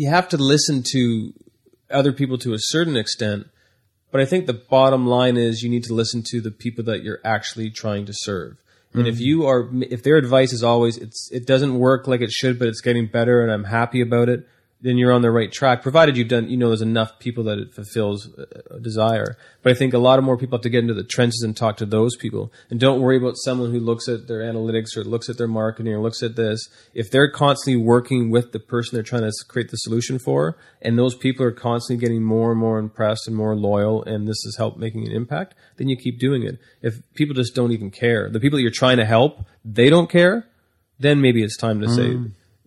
you have to listen to other people to a certain extent, but I think the bottom line is you need to listen to the people that you're actually trying to serve. Mm-hmm. And if their advice is always, it doesn't work like it should, but it's getting better and I'm happy about it, then you're on the right track, provided there's enough people that it fulfills a desire. But I think a lot of more people have to get into the trenches and talk to those people. And don't worry about someone who looks at their analytics or looks at their marketing or looks at this. If they're constantly working with the person they're trying to create the solution for, and those people are constantly getting more and more impressed and more loyal, and this has helped making an impact, then you keep doing it. If people just don't even care, the people that you're trying to help, they don't care, then maybe it's time to say,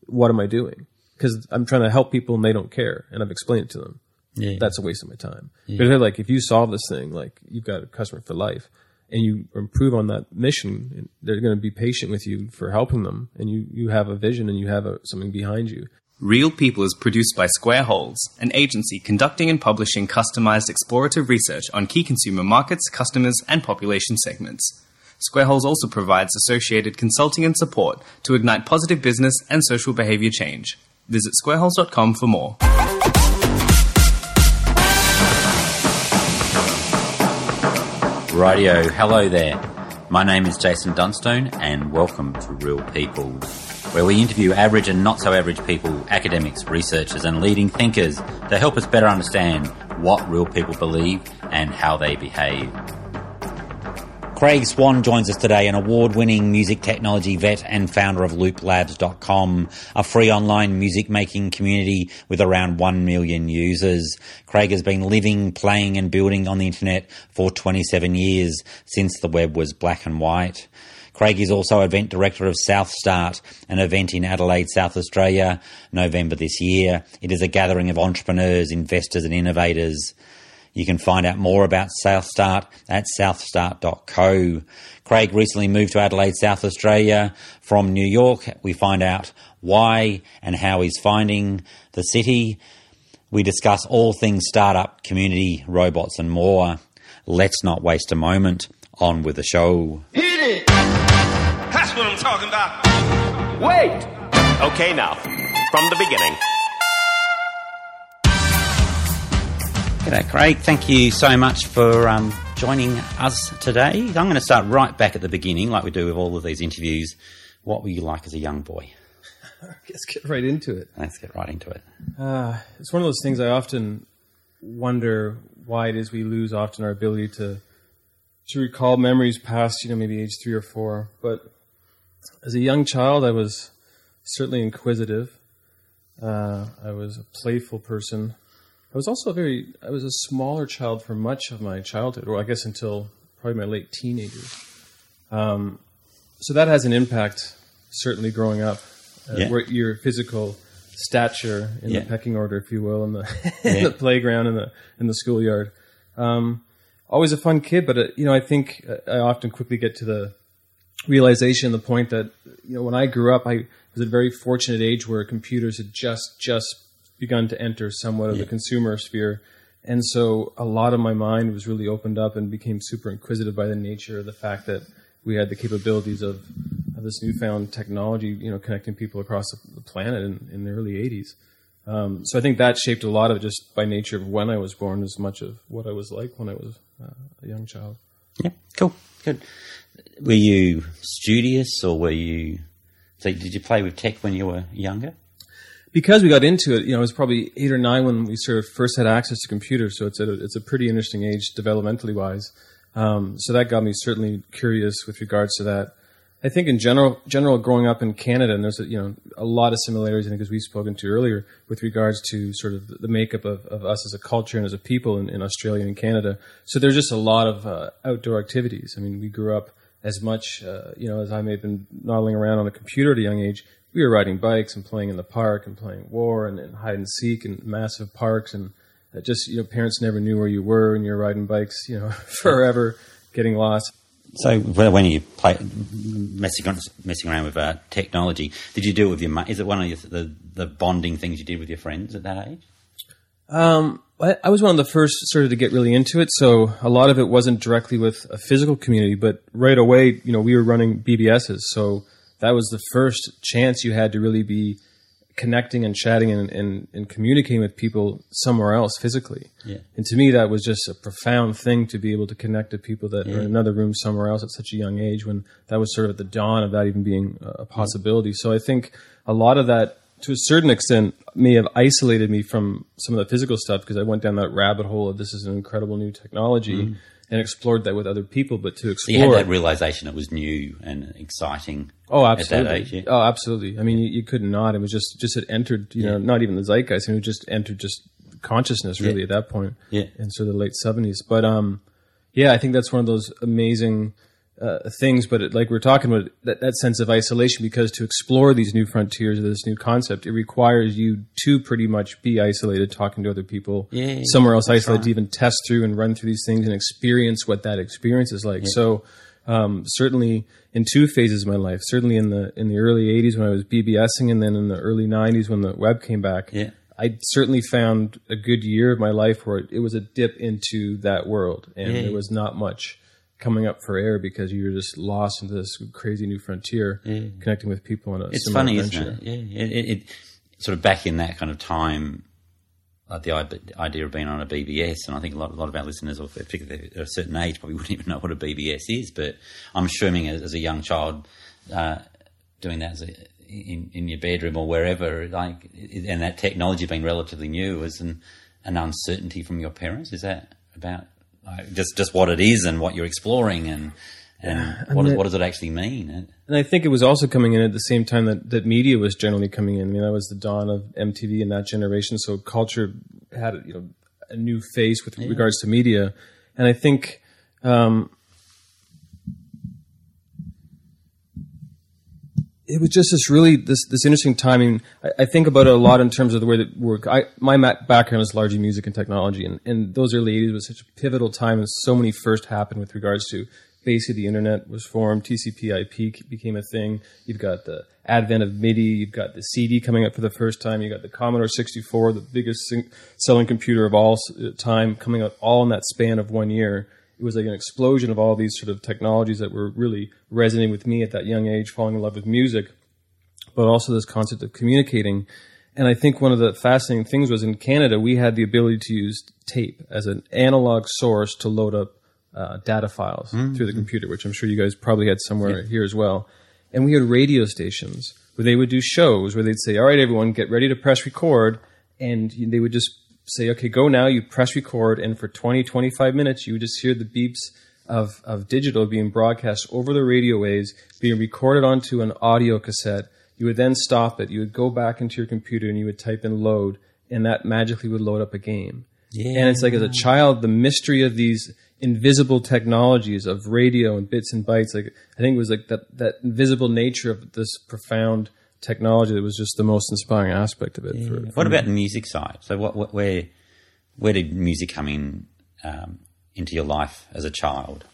what am I doing? Because I'm trying to help people and they don't care, and I've explained it to them. Yeah. That's a waste of my time. Yeah. But they're like, if you solve this thing, like you've got a customer for life, and you improve on that mission, they're going to be patient with you for helping them, and you have a vision and you have something behind you. Real People is produced by Square Holes, an agency conducting and publishing customized explorative research on key consumer markets, customers, and population segments. Square Holes also provides associated consulting and support to ignite positive business and social behavior change. Visit squareholes.com for more. Rightio, hello there. My name is Jason Dunstone and welcome to Real People, where we interview average and not so average people, academics, researchers and leading thinkers to help us better understand what real people believe and how they behave. Craig Swan joins us today, an award-winning music technology vet and founder of looplabs.com, a free online music-making community with around 1 million users. Craig has been living, playing and building on the internet for 27 years, since the web was black and white. Craig is also event director of SouthStart, an event in Adelaide, South Australia, November this year. It is a gathering of entrepreneurs, investors and innovators. You can find out more about SouthStart at southstart.co. Craig recently moved to Adelaide, South Australia from New York. We find out why and how he's finding the city. We discuss all things startup, community, robots and more. Let's not waste a moment. On with the show. Hit it! That's what I'm talking about. Wait! Okay, now, from the beginning. G'day, Craig. Thank you so much for joining us today. I'm going to start right back at the beginning, like we do with all of these interviews. What were you like as a young boy? Let's get right into it. It's one of those things I often wonder why it is we lose often our ability to recall memories past, maybe age 3 or 4. But as a young child, I was certainly inquisitive. I was a playful person. I was a smaller child for much of my childhood, or I guess until probably my late teenagers. So that has an impact, certainly growing up, where your physical stature in the pecking order, if you will, in the, in the playground, in the schoolyard. Always a fun kid, but I think I often quickly get to the realization, the point that when I grew up, I was at a very fortunate age where computers had just begun to enter somewhat of the consumer sphere. And so a lot of my mind was really opened up and became super inquisitive by the nature of the fact that we had the capabilities of this newfound technology, connecting people across the planet in the early 80s. So I think that shaped a lot of just by nature of when I was born as much of what I was like when I was a young child. Yeah, cool, good. Were you studious or did you play with tech when you were younger? Because we got into it, I was probably 8 or 9 when we sort of first had access to computers, so it's a pretty interesting age developmentally wise. So that got me certainly curious with regards to that. I think in general growing up in Canada, and there's a lot of similarities, I think, as we've spoken to earlier, with regards to sort of the makeup of us as a culture and as a people in Australia and Canada. So there's just a lot of outdoor activities. I mean, we grew up as much, as I may have been noddling around on a computer at a young age. We were riding bikes and playing in the park and playing war and hide and seek and massive parks, and just, parents never knew where you were and you're riding bikes, forever, getting lost. So when you play messing around with technology, did you do it with your mum? Is it one of the bonding things you did with your friends at that age? I was one of the first sort of to get really into it, so a lot of it wasn't directly with a physical community, but right away, we were running BBSs, so that was the first chance you had to really be connecting and chatting and communicating with people somewhere else physically. Yeah. And to me, that was just a profound thing to be able to connect to people that are in another room somewhere else at such a young age, when that was sort of at the dawn of that even being a possibility. So I think a lot of that, to a certain extent, may have isolated me from some of the physical stuff, because I went down that rabbit hole of this is an incredible new technology and explored that with other people. But to explore... So you had that realization it was new and exciting at that age. Yeah? Oh, absolutely. I mean, you could not. It was just it entered, you know, not even the zeitgeist. I mean, it just entered just consciousness really at that point in sort of the late 70s. But I think that's one of those amazing... things, but like we're talking about, that sense of isolation, because to explore these new frontiers of this new concept, it requires you to pretty much be isolated, talking to other people somewhere else isolated, to even test through and run through these things and experience what that experience is like. So certainly in two phases of my life, certainly in the early 80s when I was BBSing, and then in the early 90s when the web came back, I certainly found a good year of my life where it was a dip into that world, and there was not much coming up for air, because you're just lost into this crazy new frontier, connecting with people in a similar adventure. It's funny, isn't it? Yeah, it sort of back in that kind of time, like the idea of being on a BBS, and I think a lot of our listeners, or particularly at a certain age, probably wouldn't even know what a BBS is. But I'm assuming as a young child, doing that in your bedroom or wherever, like, and that technology being relatively new, was an uncertainty from your parents. Is that about? Like just what it is and what you're exploring and what does it actually mean? And I think it was also coming in at the same time that media was generally coming in. I mean, that was the dawn of MTV and that generation, so culture had, you know, a new face with regards to media. And I think it was just this really interesting timing. I think about it a lot in terms of the way that work. My background is largely music and technology, and those early 80s was such a pivotal time, and so many first happened with regards to basically the internet was formed, TCP IP became a thing. You've got the advent of MIDI, you've got the CD coming up for the first time, you've got the Commodore 64, the biggest selling computer of all time, coming out all in that span of 1 year. It was like an explosion of all these sort of technologies that were really resonating with me at that young age, falling in love with music, but also this concept of communicating. And I think one of the fascinating things was, in Canada, we had the ability to use tape as an analog source to load up data files through the computer, which I'm sure you guys probably had somewhere here as well. And we had radio stations where they would do shows where they'd say, all right, everyone, get ready to press record. And they would just say, okay, go now, you press record, and for 20, 25 minutes, you would just hear the beeps of digital being broadcast over the radio waves, being recorded onto an audio cassette. You would then stop it. You would go back into your computer, and you would type in load, and that magically would load up a game. Yeah. And it's like, as a child, the mystery of these invisible technologies of radio and bits and bytes, like, I think it was like that invisible nature of this profound technology that was just the most inspiring aspect of it. Yeah. What about the music side? So, where did music come in into your life as a child?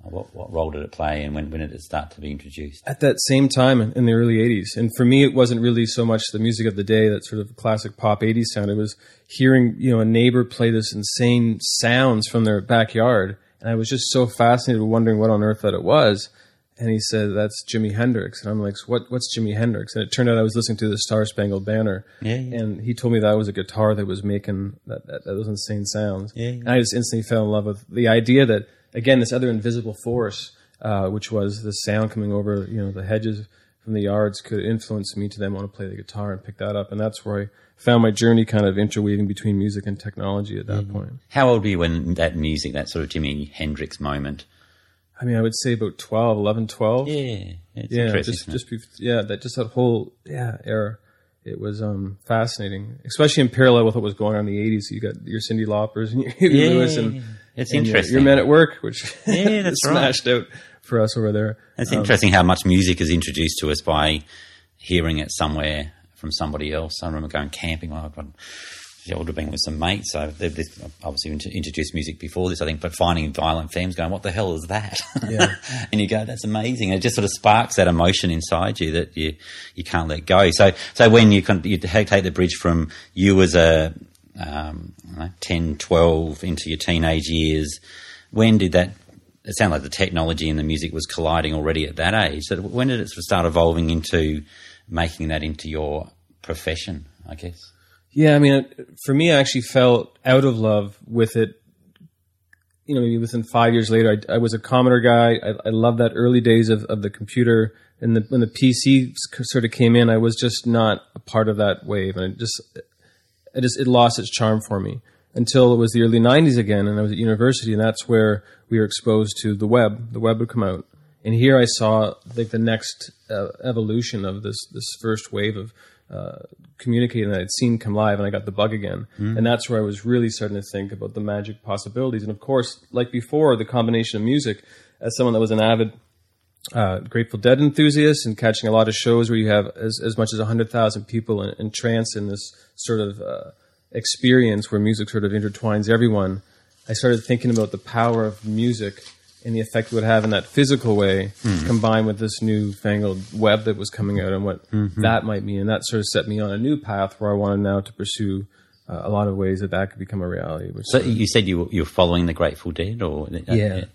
What role did it play, and when did it start to be introduced? At that same time, in the early '80s, and for me, it wasn't really so much the music of the day, that sort of classic pop '80s sound. It was hearing, you know, a neighbor play this insane sounds from their backyard, and I was just so fascinated, wondering what on earth that it was. And he said, that's Jimi Hendrix. And I'm like, what's Jimi Hendrix? And it turned out I was listening to the Star Spangled Banner. Yeah, yeah. And he told me that was a guitar that was making those insane sounds. Yeah, yeah. And I just instantly fell in love with the idea that, again, this other invisible force, which was the sound coming over, you know, the hedges from the yards, could influence me to then want to play the guitar and pick that up. And that's where I found my journey kind of interweaving between music and technology at that point. How old were you when that music, that sort of Jimi Hendrix moment? I mean, I would say about 12. Yeah. It's interesting. That era. It was fascinating, especially in parallel with what was going on in the 80s. You got your Cyndi Laupers and your Huey Lewis and, it's interesting. Your Men at Work, which that's smashed out for us over there. It's interesting how much music is introduced to us by hearing it somewhere from somebody else. I remember going camping when I would have been with some mates. So they've obviously introduced music before this, I think, but finding Violent Femmes, going, what the hell is that? Yeah. And you go, that's amazing. And it just sort of sparks that emotion inside you that you can't let go. So when you take the bridge from you as a 10, 12 into your teenage years, when did that – it sounded like the technology and the music was colliding already at that age. So when did it sort of start evolving into making that into your – profession, I guess. Yeah, I mean, for me, I actually fell out of love with it. You know, maybe within 5 years later, I was a Commodore guy. I loved that early days of the computer. And when the PC sort of came in, I was just not a part of that wave. And it lost its charm for me until it was the early 90s again. And I was at university, and that's where we were exposed to the web. The web would come out. And here I saw like the next evolution of this first wave of communicating that I'd seen come live, and I got the bug again. Mm. And that's where I was really starting to think about the magic possibilities. And of course, like before, the combination of music, as someone that was an avid Grateful Dead enthusiast and catching a lot of shows where you have as much as 100,000 people in trance in this sort of experience where music sort of intertwines everyone, I started thinking about the power of music and the effect it would have in that physical way, mm-hmm. combined with this newfangled web that was coming out and what mm-hmm. that might mean. And that sort of set me on a new path where I wanted now to pursue a lot of ways that could become a reality. So you said you were following the Grateful Dead? Or yeah.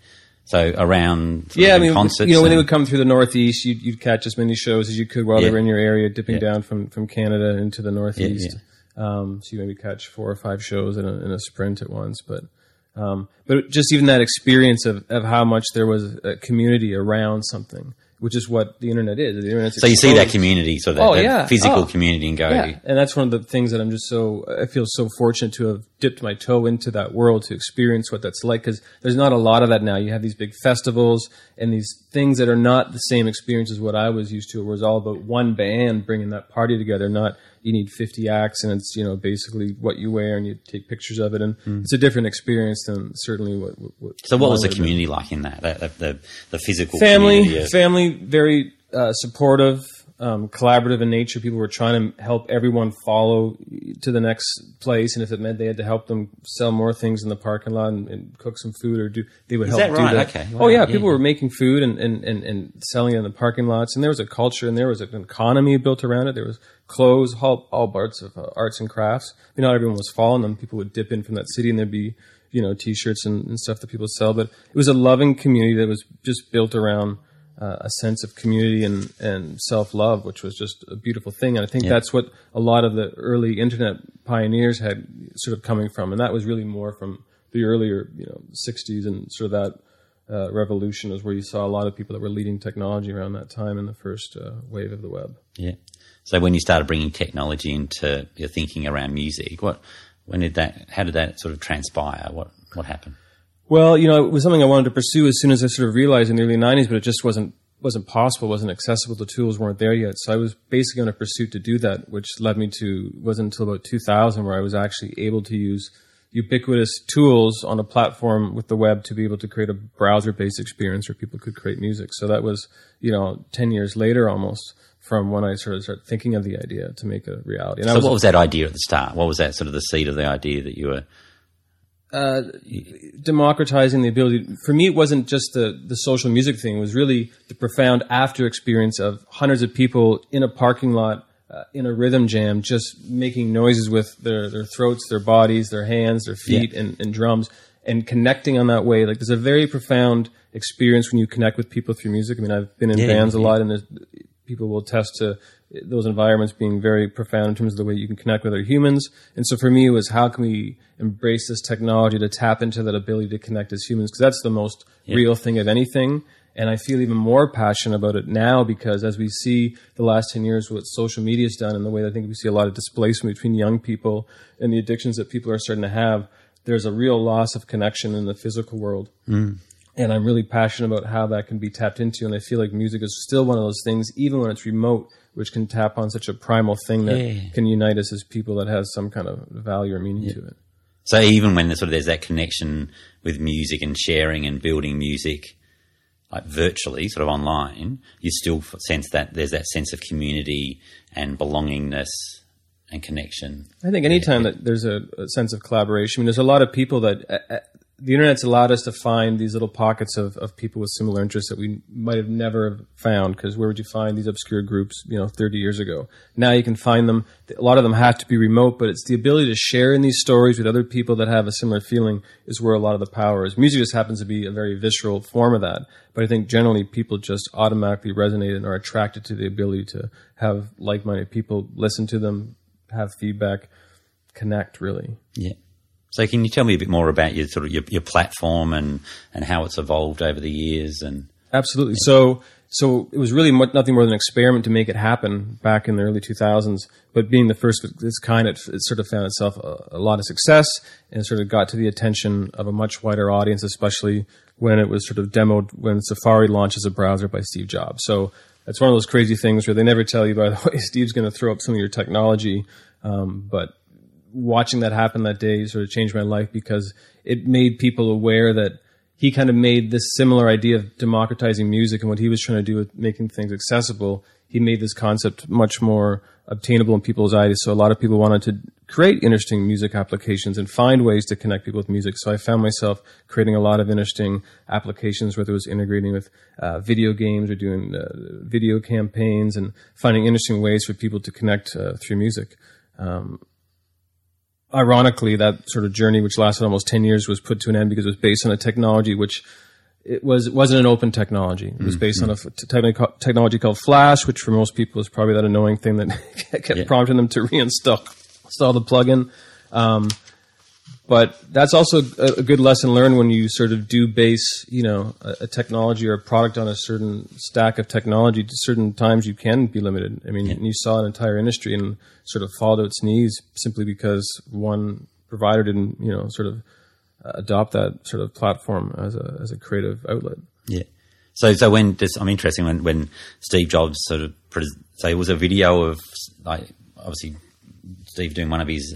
So around concerts? You know, when they would come through the Northeast, you'd catch as many shows as you could while they were in your area, dipping down from Canada into the Northeast. Yeah, yeah. So you maybe catch 4 or 5 shows in a sprint at once, but just even that experience of how much there was a community around something, which is what the internet is. The internet's exposed. So you see that community, so that physical community, and go. Yeah. And that's one of the things that I feel so fortunate to have dipped my toe into that world to experience what that's like, because there's not a lot of that now. You have these big festivals and these things that are not the same experience as what I was used to. It was all about one band bringing that party together, not you need 50 acts and it's, you know, basically what you wear and you take pictures of it. And it's a different experience than certainly what So what was the community like in that, the physical community? Family, very supportive, collaborative in nature. People were trying to help everyone follow to the next place. And if it meant they had to help them sell more things in the parking lot and cook some food they would help do that. Okay. Wow. Oh yeah. People were making food and selling it in the parking lots. And there was a culture and there was an economy built around it. There was clothes, all parts of arts and crafts. I mean, not everyone was following them. People would dip in from that city and there'd be, you know, T-shirts and stuff that people sell. But it was a loving community that was just built around a sense of community and self-love, which was just a beautiful thing. And I think that's what a lot of the early internet pioneers had sort of coming from. And that was really more from the earlier, you know, 60s and sort of that revolution is where you saw a lot of people that were leading technology around that time in the first wave of the web. Yeah. So when you started bringing technology into your thinking around music, how did that sort of transpire? What happened? Well, you know, it was something I wanted to pursue as soon as I sort of realized in the early 90s, but it just wasn't possible, wasn't accessible. The tools weren't there yet. So I was basically on a pursuit to do that, which led me to, wasn't until about 2000 where I was actually able to use ubiquitous tools on a platform with the web to be able to create a browser-based experience where people could create music. So that was, you know, 10 years later almost from when I sort of started thinking of the idea to make a reality. And so what was that idea at the start? What was that sort of the seed of the idea that you were... democratizing the ability. For me, it wasn't just the social music thing. It was really the profound after experience of hundreds of people in a parking lot in a rhythm jam, just making noises with their throats, their bodies, their hands, their feet, and drums, and connecting on that way. Like, there's a very profound experience when you connect with people through music. I mean, I've been in bands a lot, and people will attest to those environments being very profound in terms of the way you can connect with other humans. And so for me, it was how can we embrace this technology to tap into that ability to connect as humans? Because that's the most real thing of anything. And I feel even more passionate about it now because as we see the last 10 years, what social media has done and the way that I think we see a lot of displacement between young people and the addictions that people are starting to have, there's a real loss of connection in the physical world. Mm. And I'm really passionate about how that can be tapped into. And I feel like music is still one of those things, even when it's remote, which can tap on such a primal thing that can unite us as people that has some kind of value or meaning to it. So even when there's that connection with music and sharing and building music, like virtually, sort of online, you still sense that there's that sense of community and belongingness and connection. I think anytime that there's a sense of collaboration, I mean, there's a lot of people that the internet's allowed us to find these little pockets of people with similar interests that we might have never found, because where would you find these obscure groups, 30 years ago? Now you can find them. A lot of them have to be remote, but it's the ability to share in these stories with other people that have a similar feeling is where a lot of the power is. Music just happens to be a very visceral form of that. But I think generally people just automatically resonate and are attracted to the ability to have like-minded people listen to them, have feedback, connect, really. Yeah. So can you tell me a bit more about your platform and how it's evolved over the years? And absolutely. So it was really nothing more than an experiment to make it happen back in the early 2000s. But being the first of its kind, it sort of found itself a lot of success and sort of got to the attention of a much wider audience, especially when it was sort of demoed when Safari launched as a browser by Steve Jobs. So that's one of those crazy things where they never tell you, by the way, Steve's going to throw up some of your technology, but watching that happen that day sort of changed my life, because it made people aware that he kind of made this similar idea of democratizing music and what he was trying to do with making things accessible. He made this concept much more obtainable in people's eyes. So a lot of people wanted to create interesting music applications and find ways to connect people with music. So I found myself creating a lot of interesting applications, whether it was integrating with video games or doing video campaigns and finding interesting ways for people to connect through music. Ironically, that sort of journey, which lasted almost 10 years, was put to an end because it was based on a technology which it wasn't an open technology. It was based on a technology called Flash, which for most people is probably that annoying thing that kept prompting them to reinstall the plugin. But that's also a good lesson learned when you sort of do base, a technology or a product on a certain stack of technology. To certain times you can be limited. I mean, you saw an entire industry and sort of fall to its knees simply because one provider didn't, sort of adopt that sort of platform as a creative outlet. Yeah. So when Steve Jobs sort of, it was a video of, obviously Steve doing one of his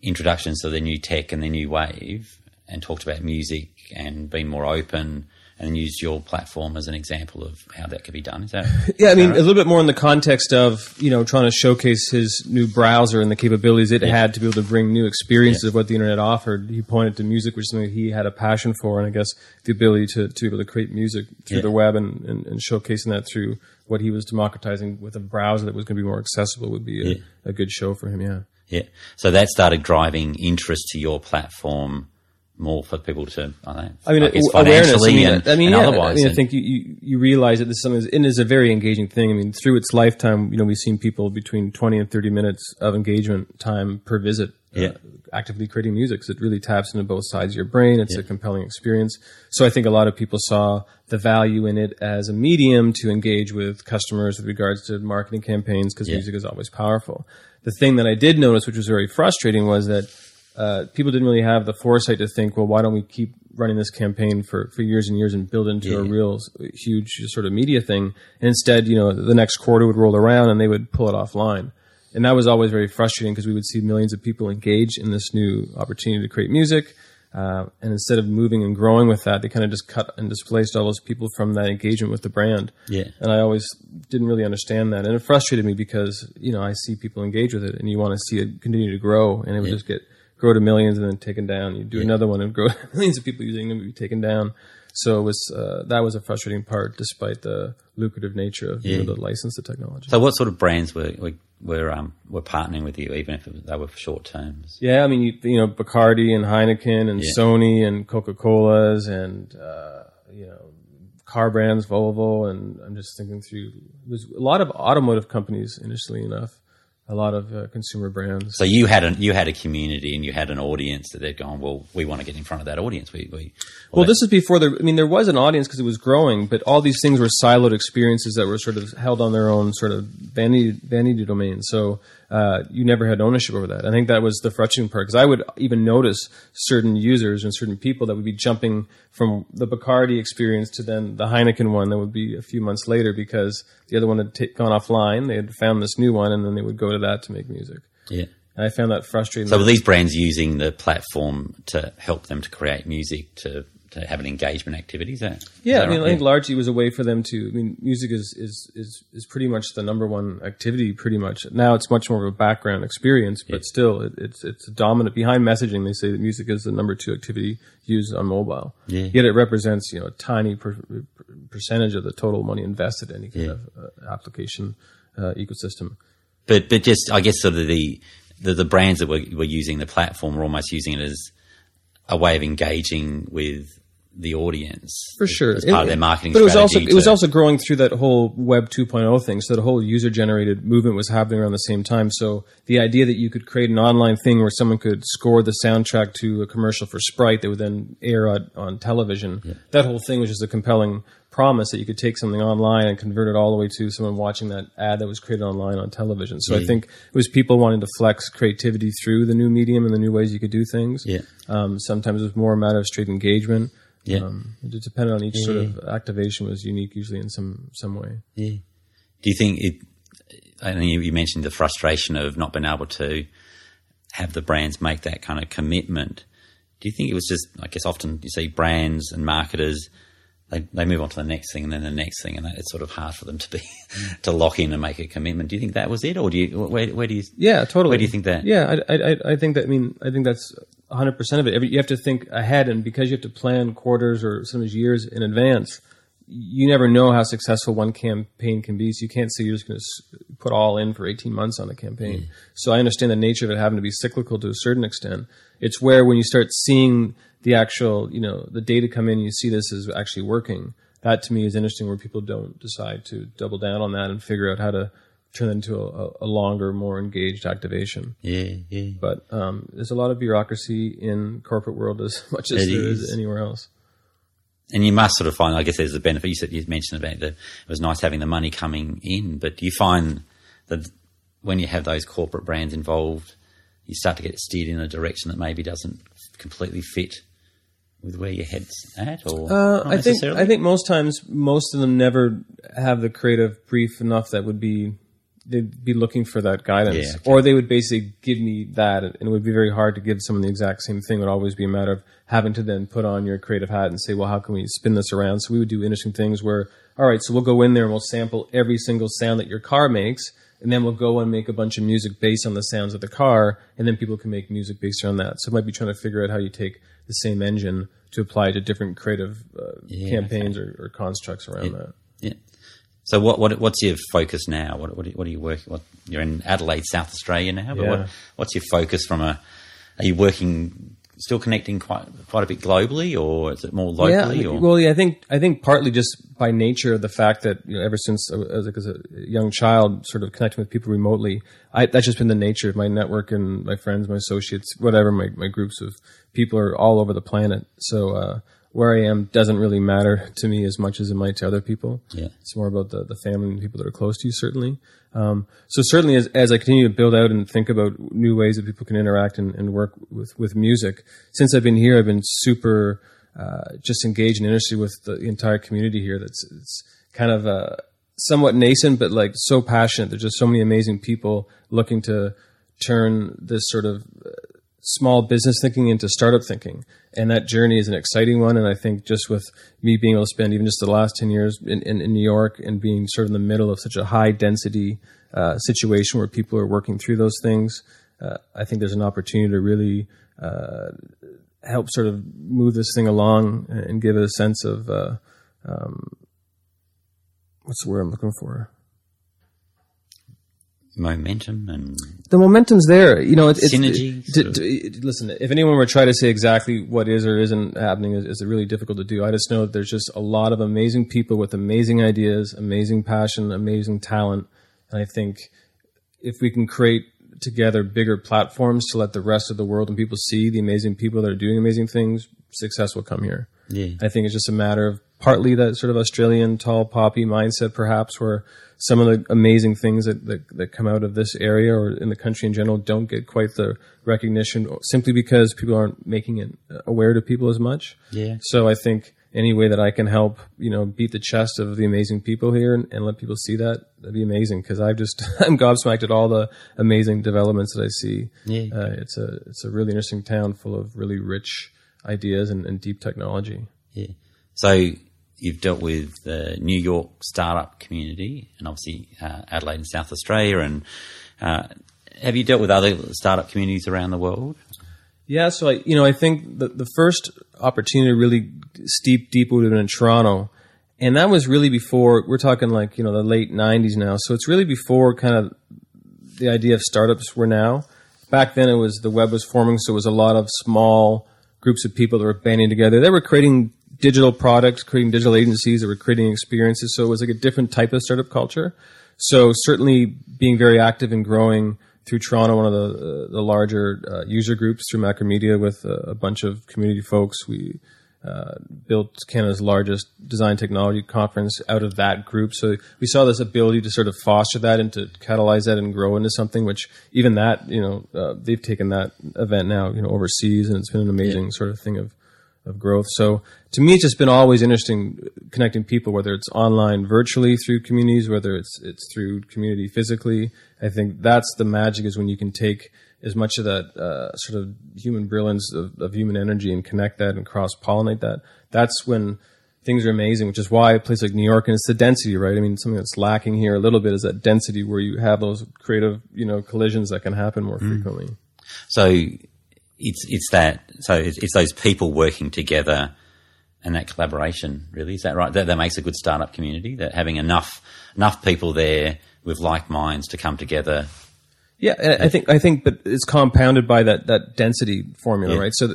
introductions to the new tech and the new wave, and talked about music and being more open, and used your platform as an example of how that could be done. Is that a little bit more in the context of, trying to showcase his new browser and the capabilities it had to be able to bring new experiences of what the internet offered. He pointed to music, which is something he had a passion for, and I guess the ability to be able to create music through the web and showcasing that through what he was democratizing with a browser that was going to be more accessible would be a good show for him, Yeah. So that started driving interest to your platform more for people to, awareness. Otherwise. I think you realize that this is something, and it is a very engaging thing. I mean, through its lifetime, we've seen people between 20 and 30 minutes of engagement time per visit actively creating music. So it really taps into both sides of your brain. It's a compelling experience. So I think a lot of people saw the value in it as a medium to engage with customers with regards to marketing campaigns, because music is always powerful. The thing that I did notice, which was very frustrating, was that people didn't really have the foresight to think, well, why don't we keep running this campaign for years and years and build into a real huge sort of media thing? And instead, the next quarter would roll around and they would pull it offline. And that was always very frustrating, because we would see millions of people engage in this new opportunity to create music. And instead of moving and growing with that, they kind of just cut and displaced all those people from that engagement with the brand. Yeah. And I always didn't really understand that. And it frustrated me because, I see people engage with it and you want to see it continue to grow, and it would just grow to millions and then taken down. You do another one and grow to millions of people using them, and be taken down. So it was, that was a frustrating part, despite the lucrative nature of the license to technology. So what sort of brands were partnering with you, even if they were short terms? Yeah, I mean, Bacardi and Heineken and Sony and Coca-Colas and car brands, Volvo, and I'm just thinking through. There's a lot of automotive companies, initially enough. A lot of consumer brands. So you had a community and you had an audience that they'd gone, well, we want to get in front of that audience. This is before there was an audience because it was growing, but all these things were siloed experiences that were sort of held on their own sort of vanity domain. So you never had ownership over that. I think that was the frustrating part, because I would even notice certain users and certain people that would be jumping from the Bacardi experience to then the Heineken one that would be a few months later, because the other one had gone offline. They had found this new one, and then they would go to that to make music. Yeah. And I found that frustrating. So were these brands using the platform to help them to create music to to have an engagement activity. Is that right? I think largely it was a way for them to. I mean, music is pretty much the number one activity. Pretty much now, it's much more of a background experience, but still, it's dominant behind messaging. They say that music is the number two activity used on mobile. Yeah. Yet it represents a tiny percentage of the total money invested in any kind of application ecosystem. But just I guess sort of the brands that were using the platform were almost using it as a way of engaging with the audience for sure as part of their marketing strategy. But it was also growing through that whole Web 2.0 thing, so the whole user-generated movement was happening around the same time. So the idea that you could create an online thing where someone could score the soundtrack to a commercial for Sprite that would then air on television, that whole thing was just a compelling promise that you could take something online and convert it all the way to someone watching that ad that was created online on television. So I think it was people wanting to flex creativity through the new medium and the new ways you could do things. Sometimes it was more a matter of straight engagement. It depended on each sort of activation was unique, usually in some way. Do you think it? I know you mentioned the frustration of not being able to have the brands make that kind of commitment. Do you think it was just? I guess often you see brands and marketers. They move on to the next thing and then the next thing, and it's sort of hard for them to be to lock in and make a commitment. Do you think that was it, or do you where do you? Yeah, totally. Where do you think that? Yeah, I think that. I mean, I think that's 100% of it. You have to think ahead, and because you have to plan quarters or sometimes years in advance, you never know how successful one campaign can be. So you can't say you're just going to put all in for 18 months on a campaign. So I understand the nature of it having to be cyclical to a certain extent. It's where when you start seeing the actual, the data come in, you see this is actually working. That to me is interesting, where people don't decide to double down on that and figure out how to turn it into a longer, more engaged activation. But there's a lot of bureaucracy in corporate world as much as there is anywhere else. And you must sort of find, I guess there's a benefit. You mentioned about it was nice having the money coming in, but do you find that when you have those corporate brands involved, you start to get steered in a direction that maybe doesn't completely fit with where your head's at, or I think most times most of them never have the creative brief enough that would be they'd be looking for that guidance, or they would basically give me that, and it would be very hard to give someone the exact same thing. It would always be a matter of having to then put on your creative hat and say, well, how can we spin this around? So we would do interesting things where, all right, so we'll go in there and we'll sample every single sound that your car makes, and then we'll go and make a bunch of music based on the sounds of the car, and then people can make music based around that. So it might be trying to figure out how you take the same engine to apply to different creative campaigns or constructs around that. So what's your focus now? What are you working? You're in Adelaide, South Australia now, but what's your focus from a? Are you working? Still connecting quite a bit globally, or is it more locally? I think partly just by nature of the fact that ever since I was as a young child, sort of connecting with people remotely, that's just been the nature of my network and my friends, my associates, whatever. My groups of people are all over the planet, so where I am doesn't really matter to me as much as it might to other people. It's more about the family and people that are close to you, certainly. So certainly as I continue to build out and think about new ways that people can interact and work with music, since I've been here, I've been super just engaged and interested with the entire community here. It's kind of somewhat nascent, but like so passionate. There's just so many amazing people looking to turn this sort of small business thinking into startup thinking. And that journey is an exciting one. And I think just with me being able to spend even just the last 10 years in New York and being sort of in the middle of such a high density situation where people are working through those things, I think there's an opportunity to really help sort of move this thing along and give it a sense of what's the word I'm looking for? Momentum and the momentum's there. It's synergy. Listen, if anyone were to try to say exactly what is or isn't happening, is really difficult to do. I just know that there's just a lot of amazing people with amazing ideas, amazing passion, amazing talent, and I think if we can create together bigger platforms to let the rest of the world and people see the amazing people that are doing amazing things, success will come here. I think it's just a matter of partly that sort of Australian tall poppy mindset, perhaps, where some of the amazing things that come out of this area or in the country in general don't get quite the recognition simply because people aren't making it aware to people as much. So I think any way that I can help, beat the chest of the amazing people here and let people see that, that'd be amazing, because I'm gobsmacked at all the amazing developments that I see. It's a really interesting town full of really rich ideas and deep technology. Yeah. So you've dealt with the New York startup community and obviously Adelaide and South Australia. And have you dealt with other startup communities around the world? Yeah, so I think the first opportunity to really steep deep would have been in Toronto. And that was really before, we're talking like, the late 90s now. So it's really before kind of the idea of startups were now. Back then, it was the web was forming, so it was a lot of small groups of people that were banding together. They were creating digital products, creating digital agencies, they were creating experiences. So it was like a different type of startup culture. So certainly being very active and growing through Toronto, one of the larger user groups through Macromedia with a bunch of community folks. We built Canada's largest design technology conference out of that group. So we saw this ability to sort of foster that and to catalyze that and grow into something, which even that, they've taken that event now, overseas, and it's been an amazing sort of thing of growth. So to me, it's just been always interesting connecting people, whether it's online virtually through communities, whether it's through community physically. I think that's the magic, is when you can take as much of that sort of human brilliance of human energy and connect that and cross-pollinate that. That's when things are amazing, which is why a place like New York, and it's the density, right? I mean, something that's lacking here a little bit is that density where you have those creative, collisions that can happen more frequently. So it's those people working together and that collaboration, really. Is that right? That makes a good startup community, that having enough people there with like minds to come together. Yeah, and I think, but it's compounded by that density formula, right? So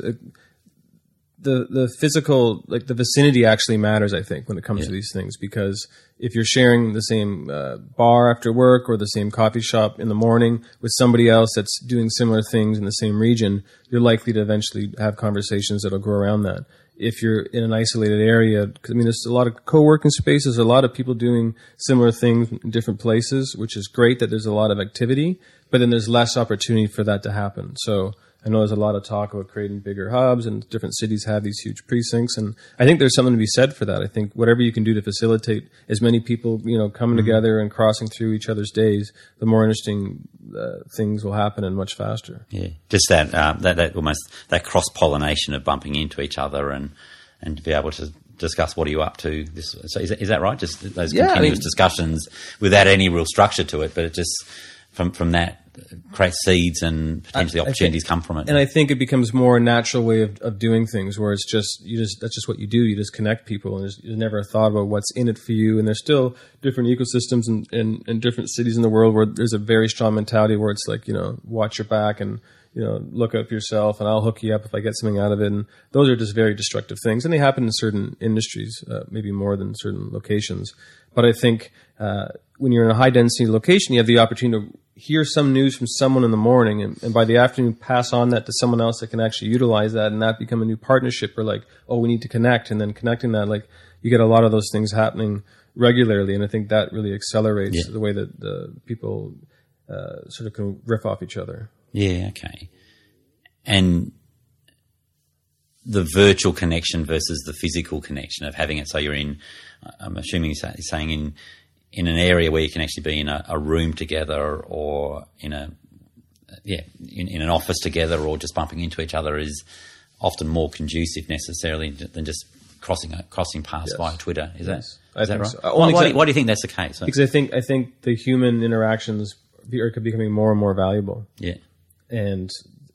the physical, like the vicinity, actually matters, I think, when it comes to these things, because if you're sharing the same bar after work or the same coffee shop in the morning with somebody else that's doing similar things in the same region, you're likely to eventually have conversations that'll grow around that. If you're in an isolated area, because there's a lot of co-working spaces, a lot of people doing similar things in different places, which is great that there's a lot of activity, but then there's less opportunity for that to happen. So I know there's a lot of talk about creating bigger hubs, and different cities have these huge precincts, and I think there's something to be said for that. I think whatever you can do to facilitate as many people, coming together and crossing through each other's days, the more interesting things will happen, and much faster. Yeah, just that cross-pollination of bumping into each other and to be able to discuss what are you up to. So is that right? Just those continuous discussions without any real structure to it, but it just from that create seeds and potentially opportunities come from it. And I think it becomes more a natural way of doing things, where it's just, that's just what you do. You just connect people, and there's never a thought about what's in it for you. And there's still different ecosystems and different cities in the world where there's a very strong mentality where it's like, watch your back and, look up yourself, and I'll hook you up if I get something out of it. And those are just very destructive things. And they happen in certain industries, maybe more than certain locations. But I think, when you're in a high density location, you have the opportunity to hear some news from someone in the morning, and by the afternoon pass on that to someone else that can actually utilize that, and that become a new partnership, or like, oh, we need to connect, and then connecting that, like, you get a lot of those things happening regularly. And I think that really accelerates the way that the people sort of can riff off each other. Yeah, okay. And the virtual connection versus the physical connection of having it, so you're in, I'm assuming you're saying in an area where you can actually be in a room together, or in an office together, or just bumping into each other is often more conducive necessarily than just crossing paths via Twitter. Is that right? So. Why do you think that's the case? Because I think the human interactions are becoming more and more valuable. Yeah, and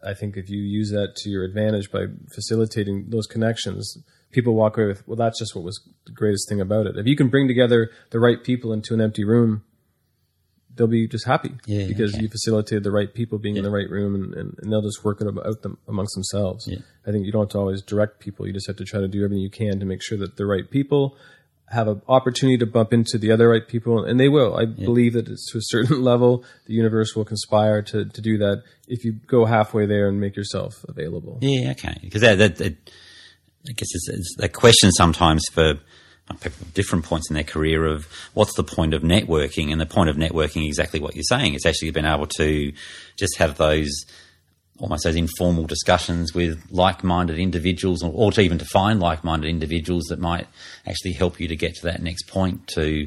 I think if you use that to your advantage by facilitating those connections, people walk away with, well, that's just what was the greatest thing about it. If you can bring together the right people into an empty room, they'll be just happy because you facilitated the right people being in the right room, and they'll just work it out amongst themselves. Yeah. I think you don't have to always direct people. You just have to try to do everything you can to make sure that the right people have an opportunity to bump into the other right people, and they will. I believe that it's to a certain level, the universe will conspire to do that if you go halfway there and make yourself available. Yeah, okay. Because that I guess it's a question sometimes for people at different points in their career of what's the point of networking, and the point of networking is exactly what you're saying. It's actually being able to just have those almost those informal discussions with like-minded individuals, or to even to find like-minded individuals that might actually help you to get to that next point to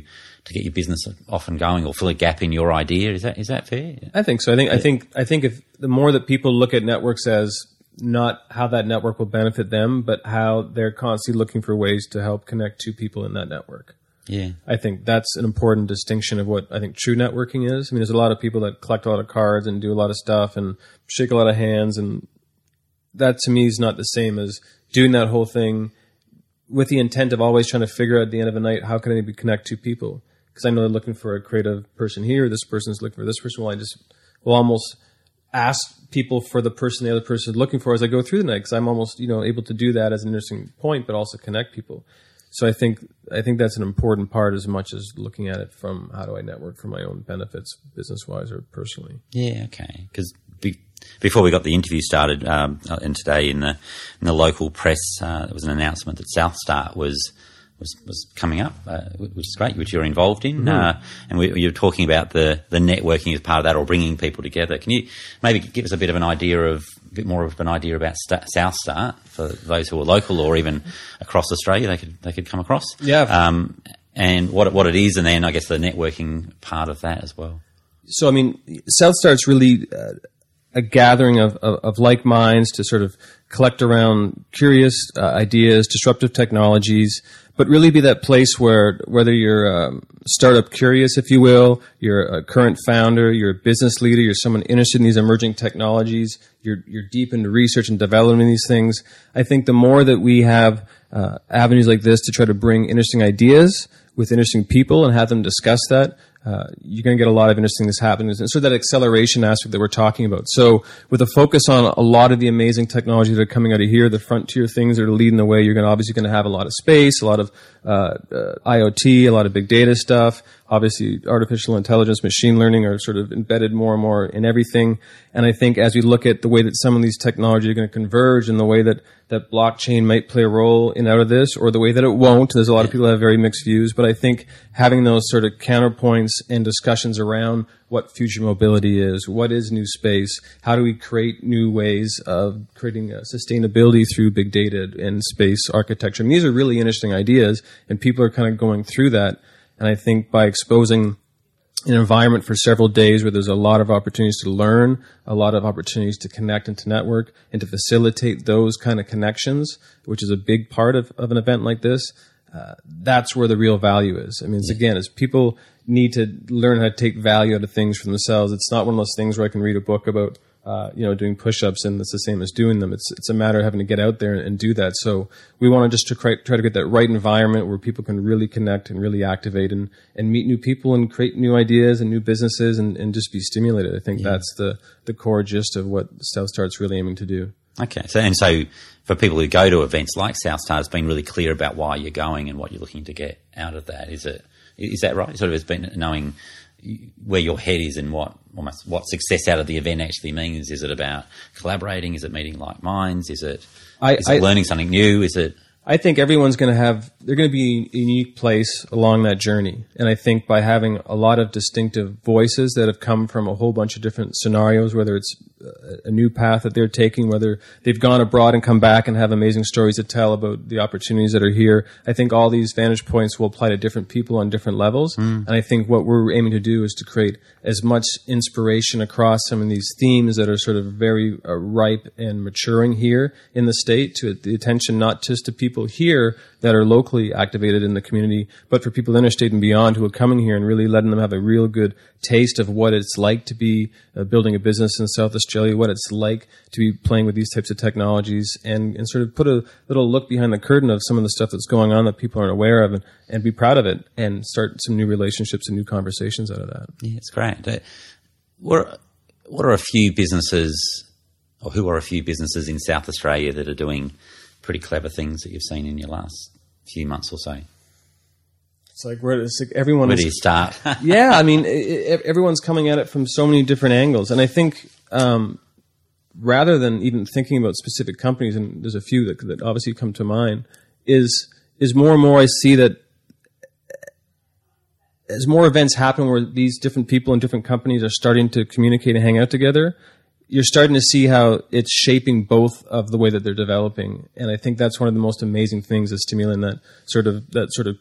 get your business off and going, or fill a gap in your idea. Is that fair? I think so. I think if the more that people look at networks as not how that network will benefit them, but how they're constantly looking for ways to help connect two people in that network. Yeah. I think that's an important distinction of what I think true networking is. I mean, there's a lot of people that collect a lot of cards and do a lot of stuff and shake a lot of hands, and that to me is not the same as doing that whole thing with the intent of always trying to figure out at the end of the night, how can I maybe connect two people? Because I know they're looking for a creative person here, this person's looking for this person. Well, I just will almost ask people for the person the other person is looking for as I go through the night, because I'm almost, you know, able to do that as an interesting point, but also connect people. So I think that's an important part as much as looking at it from how do I network for my own benefits, business-wise or personally. Yeah, okay. Because before we got the interview started, and today in the local press, there was an announcement that SouthStart was coming up, which is great, which you're involved in, and you're talking about the networking as part of that, or bringing people together. Can you maybe give us a bit more of an idea about SouthStart for those who are local or even across Australia? They could come across, yeah, and what it is, and then I guess the networking part of that as well. So I mean, SouthStart's really a gathering of like minds to sort of collect around curious ideas, disruptive technologies, but really be that place where whether you're startup curious, if you will, you're a current founder, you're a business leader, you're someone interested in these emerging technologies, you're deep into research and development of these things. I think the more that we have avenues like this to try to bring interesting ideas with interesting people and have them discuss that, you're going to get a lot of interesting things happening. And so that acceleration aspect that we're talking about. So with a focus on a lot of the amazing technologies that are coming out of here, the frontier things that are leading the way, you're going to obviously going to have a lot of space, a lot of IoT, a lot of big data stuff. Obviously, artificial intelligence, machine learning are sort of embedded more and more in everything. And I think as we look at the way that some of these technologies are going to converge and the way that blockchain might play a role in out of this or the way that it won't, there's a lot of people that have very mixed views. But I think having those sort of counterpoints and discussions around what future mobility is, what is new space, how do we create new ways of creating sustainability through big data and space architecture. I mean, these are really interesting ideas, and people are kind of going through that. And I think by exposing an environment for several days where there's a lot of opportunities to learn, a lot of opportunities to connect and to network and to facilitate those kind of connections, which is a big part of an event like this, that's where the real value is. I mean, it's people need to learn how to take value out of things for themselves. It's not one of those things where I can read a book about, doing push-ups and it's the same as doing them. It's a matter of having to get out there and do that. So we want to just try to get that right environment where people can really connect and really activate and meet new people and create new ideas and new businesses and just be stimulated. I think that's the core gist of what SouthStart's really aiming to do. Okay. So for people who go to events like SouthStart, it's been really clear about why you're going and what you're looking to get out of that. Is that right? Sort of has been knowing where your head is and what success out of the event actually means. Is it about collaborating? Is it meeting like minds? Is it learning something new? I think everyone's going to they're going to be in a unique place along that journey. And I think by having a lot of distinctive voices that have come from a whole bunch of different scenarios, whether it's a new path that they're taking, whether they've gone abroad and come back and have amazing stories to tell about the opportunities that are here, I think all these vantage points will apply to different people on different levels. And I think what we're aiming to do is to create as much inspiration across some of these themes that are sort of very ripe and maturing here in the state, to the attention not just to people here that are locally activated in the community, but for people interstate and beyond who are coming here and really letting them have a real good taste of what it's like to be building a business in South Australia, what it's like to be playing with these types of technologies, and sort of put a little look behind the curtain of some of the stuff that's going on that people aren't aware of, and be proud of it and start some new relationships and new conversations out of that. Yeah, it's great. What are a few businesses, or who are a few businesses in South Australia that are doing pretty clever things that you've seen in your last few months or so? Where do you start? Yeah, I mean, everyone's coming at it from so many different angles. And I think rather than even thinking about specific companies, and there's a few that obviously come to mind, is more and more I see that as more events happen where these different people and different companies are starting to communicate and hang out together, you're starting to see how it's shaping both of the way that they're developing. And I think that's one of the most amazing things is stimulating that sort of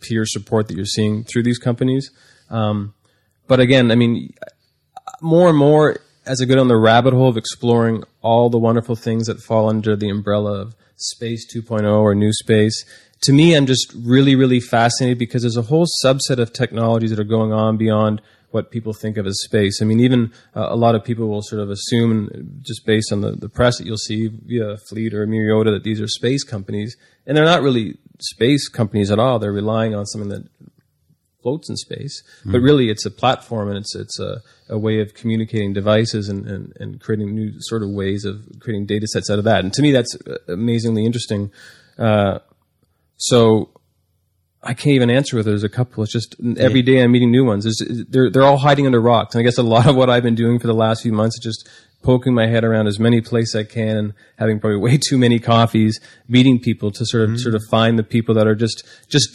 peer support that you're seeing through these companies. But again, I mean, more and more as I go down the rabbit hole of exploring all the wonderful things that fall under the umbrella of Space 2.0 or New Space, to me, I'm just really, really fascinated because there's a whole subset of technologies that are going on beyond what people think of as space. I mean, even a lot of people will sort of assume, just based on the press that you'll see via Fleet or Muriota, that these are space companies. And they're not really space companies at all. They're relying on something that floats in space. Mm. But really, it's a platform, and it's a way of communicating devices and creating new sort of ways of creating data sets out of that. And to me, that's amazingly interesting. So I can't even answer whether there's a couple. It's just every day I'm meeting new ones. They're all hiding under rocks. And I guess a lot of what I've been doing for the last few months is just poking my head around as many places I can and having probably way too many coffees, meeting people to sort of find the people that are just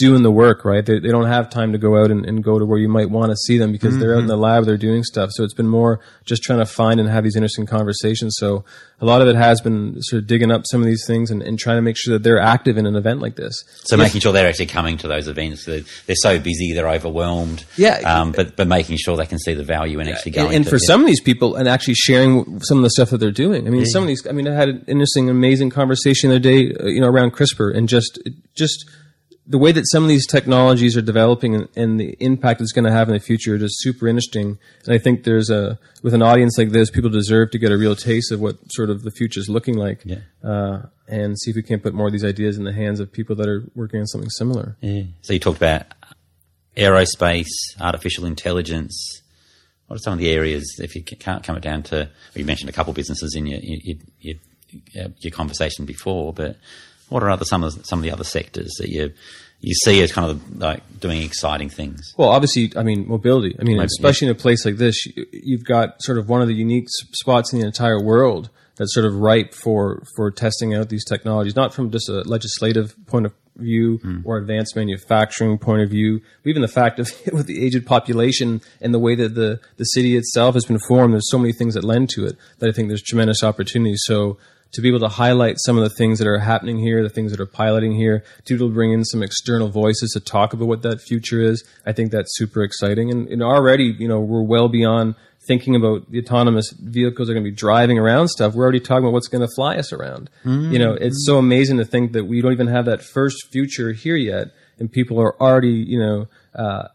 doing the work, right? They don't have time to go out and go to where you might want to see them because they're out in the lab, they're doing stuff. So it's been more just trying to find and have these interesting conversations. So a lot of it has been sort of digging up some of these things and trying to make sure that they're active in an event like this. So making sure they're actually coming to those events. They're so busy, they're overwhelmed. Yeah. But making sure they can see the value in actually going. And for some of these people, and actually sharing some of the stuff that they're doing. I mean, some of these, I mean, I had an interesting, amazing conversation the other day, around CRISPR and just the way that some of these technologies are developing and the impact it's going to have in the future is just super interesting. And I think with an audience like this, people deserve to get a real taste of what sort of the future is looking like. Yeah. And see if we can't put more of these ideas in the hands of people that are working on something similar. Yeah. So you talked about aerospace, artificial intelligence. What are some of the areas, if you can't come it down to, well, you mentioned a couple of businesses in your conversation before, but what are some of the other sectors that you see as kind of like doing exciting things? Well, obviously, I mean, mobility. I mean, especially in a place like this, you've got sort of one of the unique spots in the entire world that's sort of ripe for testing out these technologies, not from just a legislative point of view or advanced manufacturing point of view. Even the fact of with the aged population and the way that the city itself has been formed, there's so many things that lend to it that I think there's tremendous opportunities. So to be able to highlight some of the things that are happening here, the things that are piloting here, to be able to bring in some external voices to talk about what that future is, I think that's super exciting. And already, we're well beyond thinking about the autonomous vehicles that are going to be driving around stuff. We're already talking about what's going to fly us around. Mm-hmm. It's so amazing to think that we don't even have that first future here yet, and people are already,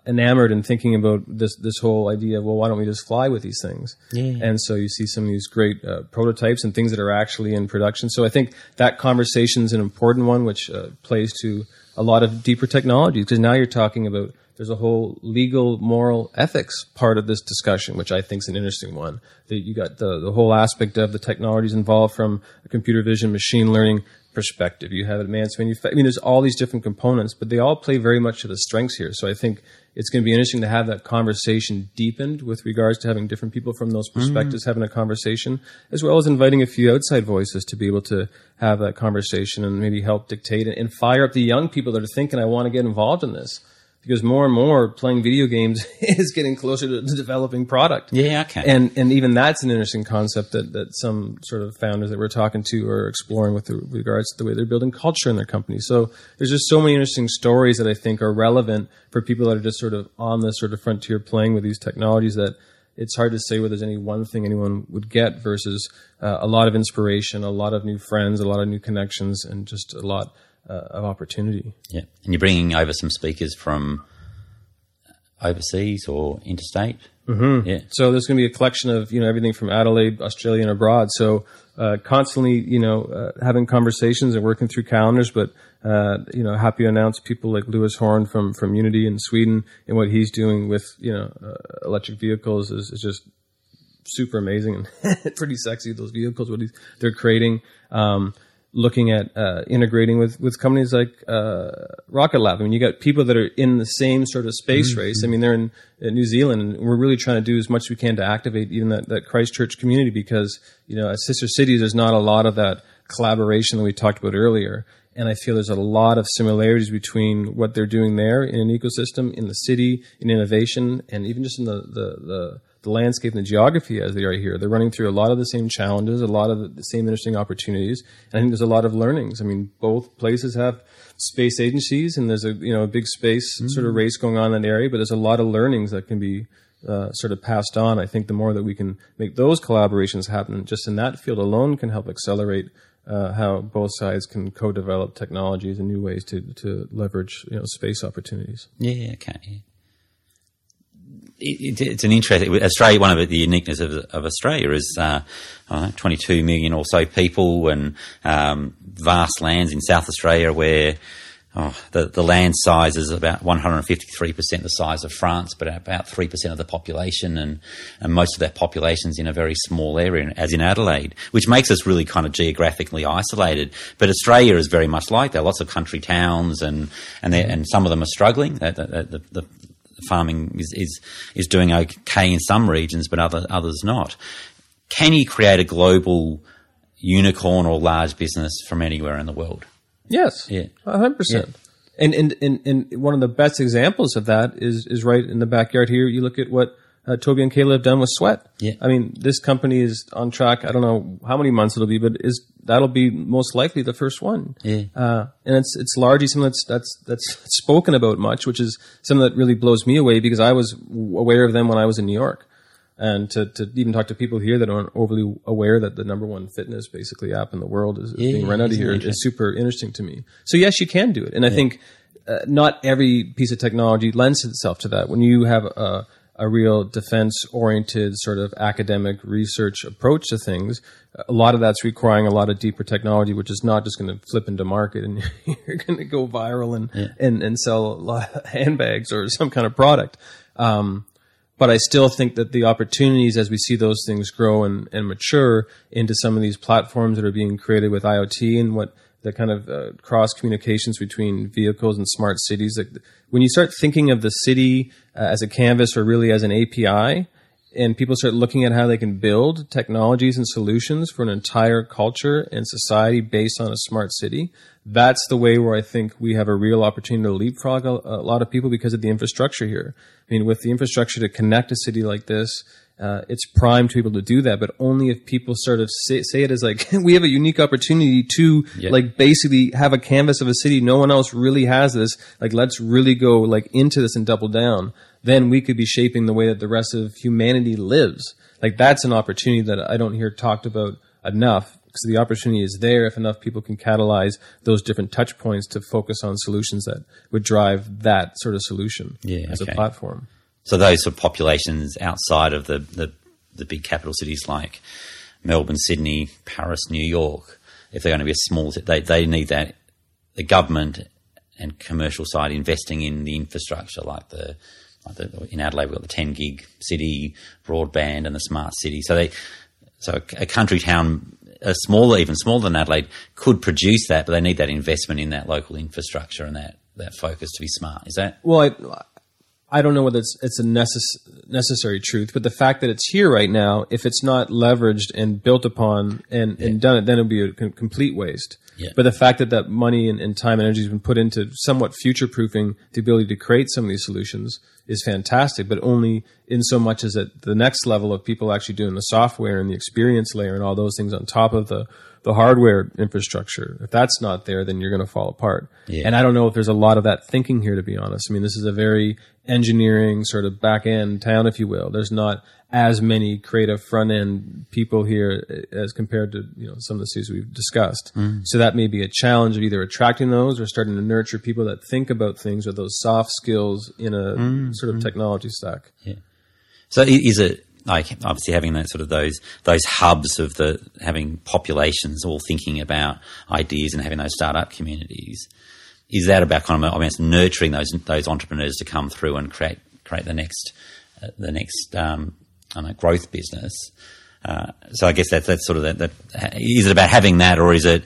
enamored and thinking about this whole idea of, well, why don't we just fly with these things? Yeah. And so you see some of these great prototypes and things that are actually in production. So I think that conversation is an important one, which plays to a lot of deeper technology, because now you're talking about there's a whole legal, moral, ethics part of this discussion, which I think is an interesting one. That you got the whole aspect of the technologies involved from a computer vision, machine learning perspective. You have advanced manufacturing. I mean, there's all these different components, but they all play very much to the strengths here. So I think it's going to be interesting to have that conversation deepened with regards to having different people from those perspectives having a conversation, as well as inviting a few outside voices to be able to have that conversation and maybe help dictate and fire up the young people that are thinking, I want to get involved in this. Because more and more playing video games is getting closer to developing product. Yeah, okay. And even that's an interesting concept that some sort of founders that we're talking to are exploring with regards to the way they're building culture in their company. So there's just so many interesting stories that I think are relevant for people that are just sort of on this sort of frontier playing with these technologies that it's hard to say whether there's any one thing anyone would get versus a lot of inspiration, a lot of new friends, a lot of new connections, and just a lot of opportunity. Yeah. And you're bringing over some speakers from overseas or interstate? Mm-hmm. Yeah. So there's going to be a collection of, everything from Adelaide, Australia and abroad. So constantly, having conversations and working through calendars, but, happy to announce people like Lewis Horn from Unity in Sweden, and what he's doing with, electric vehicles is just super amazing and pretty sexy, those vehicles, what they're creating. Looking at integrating with companies like Rocket Lab. I mean, you got people that are in the same sort of space race. I mean, they're in New Zealand, and we're really trying to do as much as we can to activate even that Christchurch community because, as sister cities, there's not a lot of that collaboration that we talked about earlier. And I feel there's a lot of similarities between what they're doing there in an ecosystem, in the city, in innovation, and even just in the landscape and the geography as they are here. They're running through a lot of the same challenges, a lot of the same interesting opportunities. And I think there's a lot of learnings. I mean, both places have space agencies, and there's a big space sort of race going on in that area, but there's a lot of learnings that can be sort of passed on, I think the more that we can make those collaborations happen, just in that field alone, can help accelerate how both sides can co-develop technologies and new ways to leverage, you know, space opportunities. Yeah, okay. It's an interesting Australia. One of the uniqueness of Australia is 22 million or so people, and vast lands in South Australia where the land size is about 153% the size of France, but about 3% of the population, and most of that population's in a very small area, as in Adelaide, which makes us really kind of geographically isolated. But Australia is very much like that. Lots of country towns, and some of them are struggling. The farming is doing okay in some regions, but others not. Can you create a global unicorn or large business from anywhere in the world? Yes, yeah. 100%. Yeah. And one of the best examples of that is right in the backyard here. You look at what Toby and Kayla have done with Sweat. Yeah. I mean, this company is on track. I don't know how many months it'll be, but that'll be most likely the first one. Yeah. And it's largely something that's spoken about much, which is something that really blows me away, because I was aware of them when I was in New York. And to even talk to people here that aren't overly aware that the number one fitness basically app in the world is being run out of here is super interesting to me. So yes, you can do it. And I think not every piece of technology lends itself to that. When you have a real defense-oriented sort of academic research approach to things, a lot of that's requiring a lot of deeper technology, which is not just going to flip into market and you're going to go viral and sell a lot of handbags or some kind of product. But I still think that the opportunities, as we see those things grow and mature into some of these platforms that are being created with IoT and what the kind of cross communications between vehicles and smart cities, like when you start thinking of the city as a canvas or really as an API, and people start looking at how they can build technologies and solutions for an entire culture and society based on a smart city, that's the way where I think we have a real opportunity to leapfrog a lot of people because of the infrastructure here. I mean, with the infrastructure to connect a city like this, it's primed to be able to do that, but only if people sort of say it as like, we have a unique opportunity to like basically have a canvas of a city. No one else really has this. Like, let's really go like into this and double down. Then we could be shaping the way that the rest of humanity lives. Like, that's an opportunity that I don't hear talked about enough. So the opportunity is there if enough people can catalyze those different touch points to focus on solutions that would drive that sort of solution as a platform. So those sort of populations outside of the big capital cities like Melbourne, Sydney, Paris, New York, if they're going to be a small city, they need that, the government and commercial side investing in the infrastructure, like in Adelaide we've got the 10 gig city, broadband and the smart city. So a country town, even smaller than Adelaide, could produce that, but they need that investment in that local infrastructure and that focus to be smart. Is that? Well, I don't know whether it's a necessary truth, but the fact that it's here right now, if it's not leveraged and built upon and done it, then it'll be a complete waste. Yeah. But the fact that money and time and energy has been put into somewhat future-proofing the ability to create some of these solutions is fantastic, but only in so much as at the next level of people actually doing the software and the experience layer and all those things on top of the hardware infrastructure. If that's not there, then you're going to fall apart. Yeah. And I don't know if there's a lot of that thinking here, to be honest. I mean, this is a very engineering sort of back-end town, if you will. There's not as many creative front-end people here as compared to, you know, some of the cities we've discussed. Mm. So that may be a challenge of either attracting those or starting to nurture people that think about things with those soft skills in a sort of technology stack. Yeah. So is it, like, obviously having that sort of those hubs of having populations all thinking about ideas and having those startup communities, is that about kind of, I mean, it's nurturing those entrepreneurs to come through and create the next I don't know, growth business? So I guess that's sort of that. Is it about having that, or is it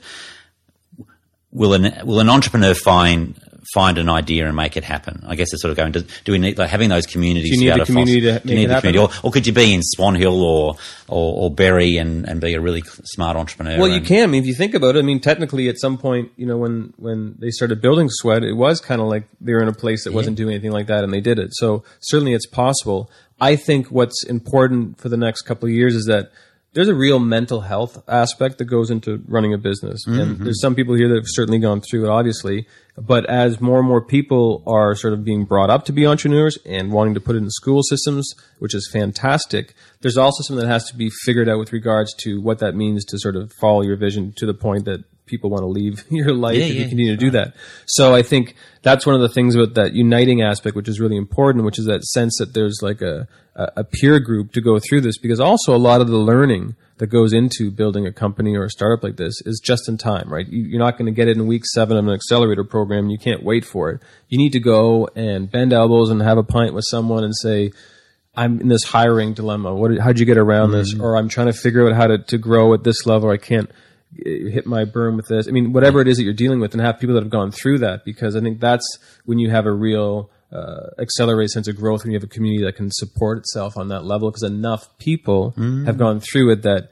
will an entrepreneur find an idea and make it happen? I guess it's sort of going to, do we need, like, having those communities? Do you need the community to make it happen? Or could you be in Swan Hill or Berry and be a really smart entrepreneur? Well, you can. I mean, if you think about it, I mean, technically at some point, you know, when they started building Sweat, it was kind of like they were in a place that wasn't doing anything like that and they did it. So certainly it's possible. I think what's important for the next couple of years is that there's a real mental health aspect that goes into running a business. Mm-hmm. And there's some people here that have certainly gone through it, obviously. But as more and more people are sort of being brought up to be entrepreneurs and wanting to put it in school systems, which is fantastic, there's also something that has to be figured out with regards to what that means to sort of follow your vision to the point that people want to leave your life if you continue to do that. So I think that's one of the things about that uniting aspect, which is really important, which is that sense that there's like a peer group to go through this, because also a lot of the learning that goes into building a company or a startup like this is just in time, right? You're not going to get it in week 7 of an accelerator program. You can't wait for it. You need to go and bend elbows and have a pint with someone and say, I'm in this hiring dilemma. How'd you get around this? Or I'm trying to figure out how to grow at this level. I can't hit my burn with this. I mean, whatever it is that you're dealing with, and have people that have gone through that, because I think that's when you have a real accelerated sense of growth, when you have a community that can support itself on that level, because enough people have gone through it that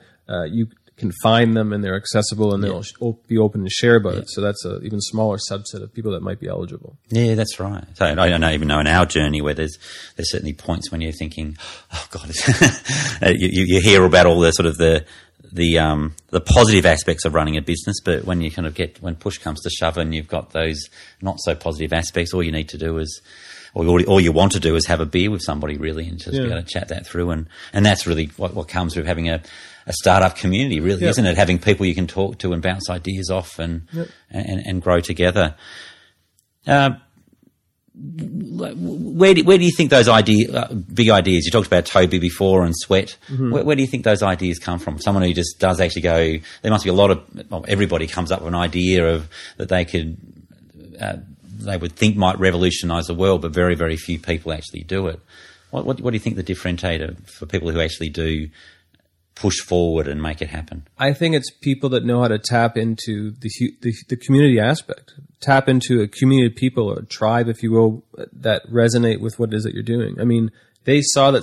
you can find them and they're accessible and they'll be open to share about it. So that's an even smaller subset of people that might be eligible. Yeah, that's right. So I don't even know in our journey where there's certainly points when you're thinking, oh God, you hear about all the sort of the positive aspects of running a business, but when you kind of when push comes to shove and you've got those not so positive aspects, all you need to do is, or all you want to do is have a beer with somebody really and just be able to chat that through. And that's really what comes with having a startup community, really, isn't it? Having people you can talk to and bounce ideas off and grow together. Where do you think those big ideas? You talked about Toby before and Sweat. Mm-hmm. Where do you think those ideas come from? Someone who just does actually go. There must be a lot of. Well, everybody comes up with an idea of that they would think might revolutionise the world, but very, very few people actually do it. What do you think the differentiator for people who actually do push forward and make it happen? I think it's people that know how to tap into the community aspect, tap into a community of people or a tribe, if you will, that resonate with what it is that you're doing. I mean, they saw that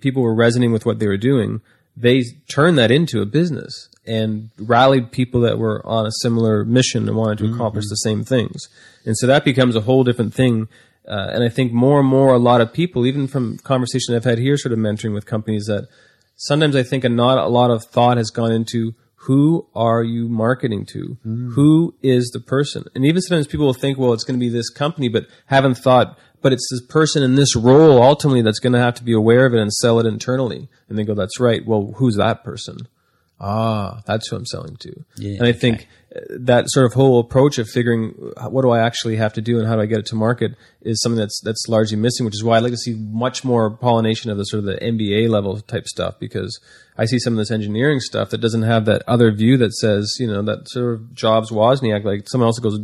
people were resonating with what they were doing. They turned that into a business and rallied people that were on a similar mission and wanted to accomplish the same things. And so that becomes a whole different thing. And I think more and more, a lot of people, even from conversations I've had here, sort of mentoring with companies, that sometimes I think not a lot of thought has gone into who are you marketing to? Who is the person? And even sometimes people will think, well, it's going to be this company, but haven't thought, but it's this person in this role ultimately that's going to have to be aware of it and sell it internally. And they go, that's right. Well, who's that person? Ah, that's who I'm selling to. Yeah, and I think that sort of whole approach of figuring what do I actually have to do and how do I get it to market is something that's largely missing, which is why I like to see much more pollination of the sort of the MBA level type stuff, because I see some of this engineering stuff that doesn't have that other view that says, you know, that sort of Jobs Wozniak, like someone else goes,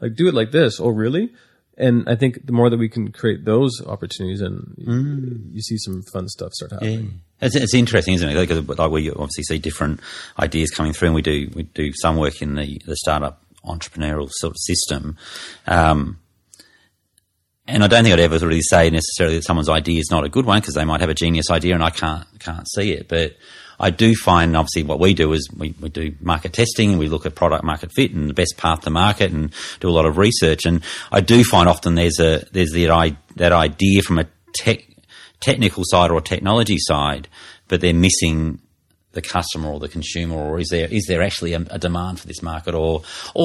like, do it like this. Oh, really? And I think the more that we can create those opportunities, and you see some fun stuff start happening. Yeah. It's interesting, isn't it? Because like we obviously see different ideas coming through, and we do some work in the startup entrepreneurial sort of system. And I don't think I'd ever really say necessarily that someone's idea is not a good one, because they might have a genius idea and I can't see it. But I do find, obviously, what we do is we do market testing and we look at product market fit and the best path to market and do a lot of research. And I do find often there's that idea from a technical side or technology side, but they're missing the customer or the consumer, or is there actually a demand for this market, or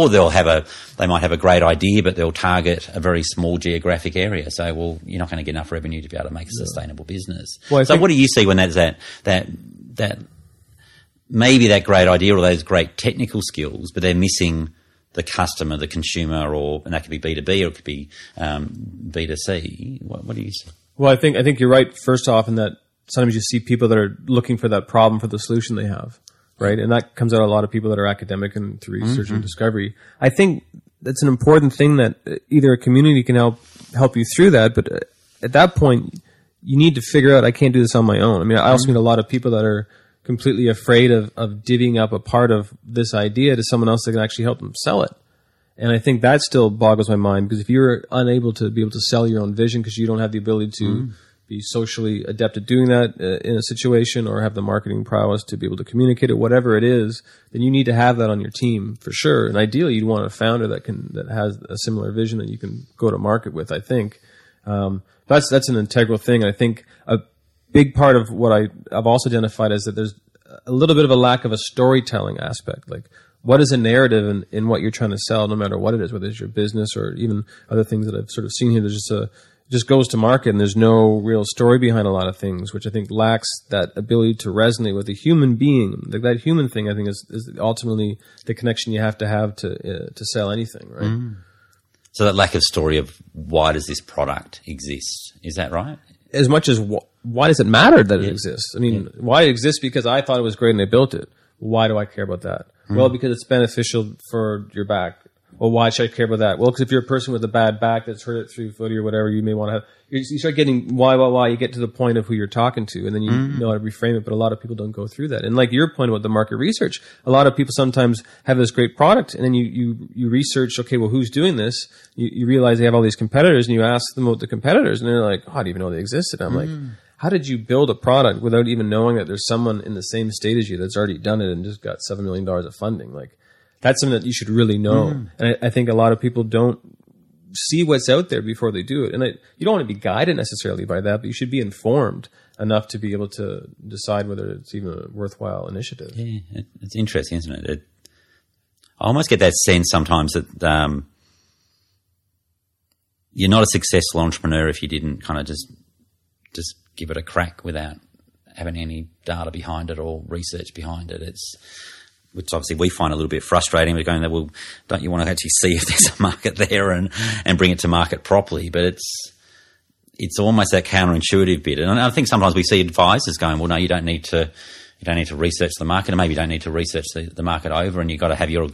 they might have a great idea, but they'll target a very small geographic area. So, well, you're not going to get enough revenue to be able to make a sustainable business. Well, so what do you see when that's that maybe that great idea or those great technical skills, but they're missing the customer, the consumer, and that could be B2B or it could be B2C. What do you see? Well, I think you're right, first off, in that sometimes you see people that are looking for that problem for the solution they have, right? And that comes out of a lot of people that are academic and through research and discovery. I think that's an important thing that either a community can help you through that, but at that point, you need to figure out, I can't do this on my own. I mean, I also meet a lot of people that are completely afraid of divvying up a part of this idea to someone else that can actually help them sell it. And I think that still boggles my mind, because if you're unable to be able to sell your own vision because you don't have the ability to be socially adept at doing that in a situation, or have the marketing prowess to be able to communicate it, whatever it is, then you need to have that on your team for sure. And ideally, you'd want a founder that has a similar vision that you can go to market with, I think. That's an integral thing. I think a big part of what I've also identified is that there's a little bit of a lack of a storytelling aspect. Like, what is a narrative in what you're trying to sell, no matter what it is, whether it's your business or even other things that I've sort of seen here. There's just just goes to market, and there's no real story behind a lot of things, which I think lacks that ability to resonate with a human being. Like, that human thing, I think, is ultimately the connection you have to sell anything, right? Mm. So that lack of story of why does this product exist, is that right? As much as why does it matter that it exists? I mean, why it exists because I thought it was great and I built it. Why do I care about that? Mm. Well, because it's beneficial for your back. Well, why should I care about that? Well, because if you're a person with a bad back that's hurt at 3 foot or whatever, you may want to have. You start getting why. You get to the point of who you're talking to, and then you know how to reframe it. But a lot of people don't go through that. And like your point about the market research, a lot of people sometimes have this great product, and then you research. Okay, well, who's doing this? You realize they have all these competitors, and you ask them about the competitors, and they're like, "Oh, I didn't even know they existed." And I'm like, how did you build a product without even knowing that there's someone in the same state as you that's already done it and just got $7 million of funding? Like, that's something that you should really know. Mm. And I think a lot of people don't see what's out there before they do it. And you don't want to be guided necessarily by that, but you should be informed enough to be able to decide whether it's even a worthwhile initiative. Yeah, it's interesting, isn't it? I almost get that sense sometimes that you're not a successful entrepreneur if you didn't kind of just give it a crack without having any data behind it or research behind it. It's... which obviously we find a little bit frustrating. We're going, well, don't you want to actually see if there's a market there and bring it to market properly? But it's almost that counterintuitive bit. And I think sometimes we see advisors going, well, no, you don't need to research the market, and maybe you don't need to research the market over, and you've got to have your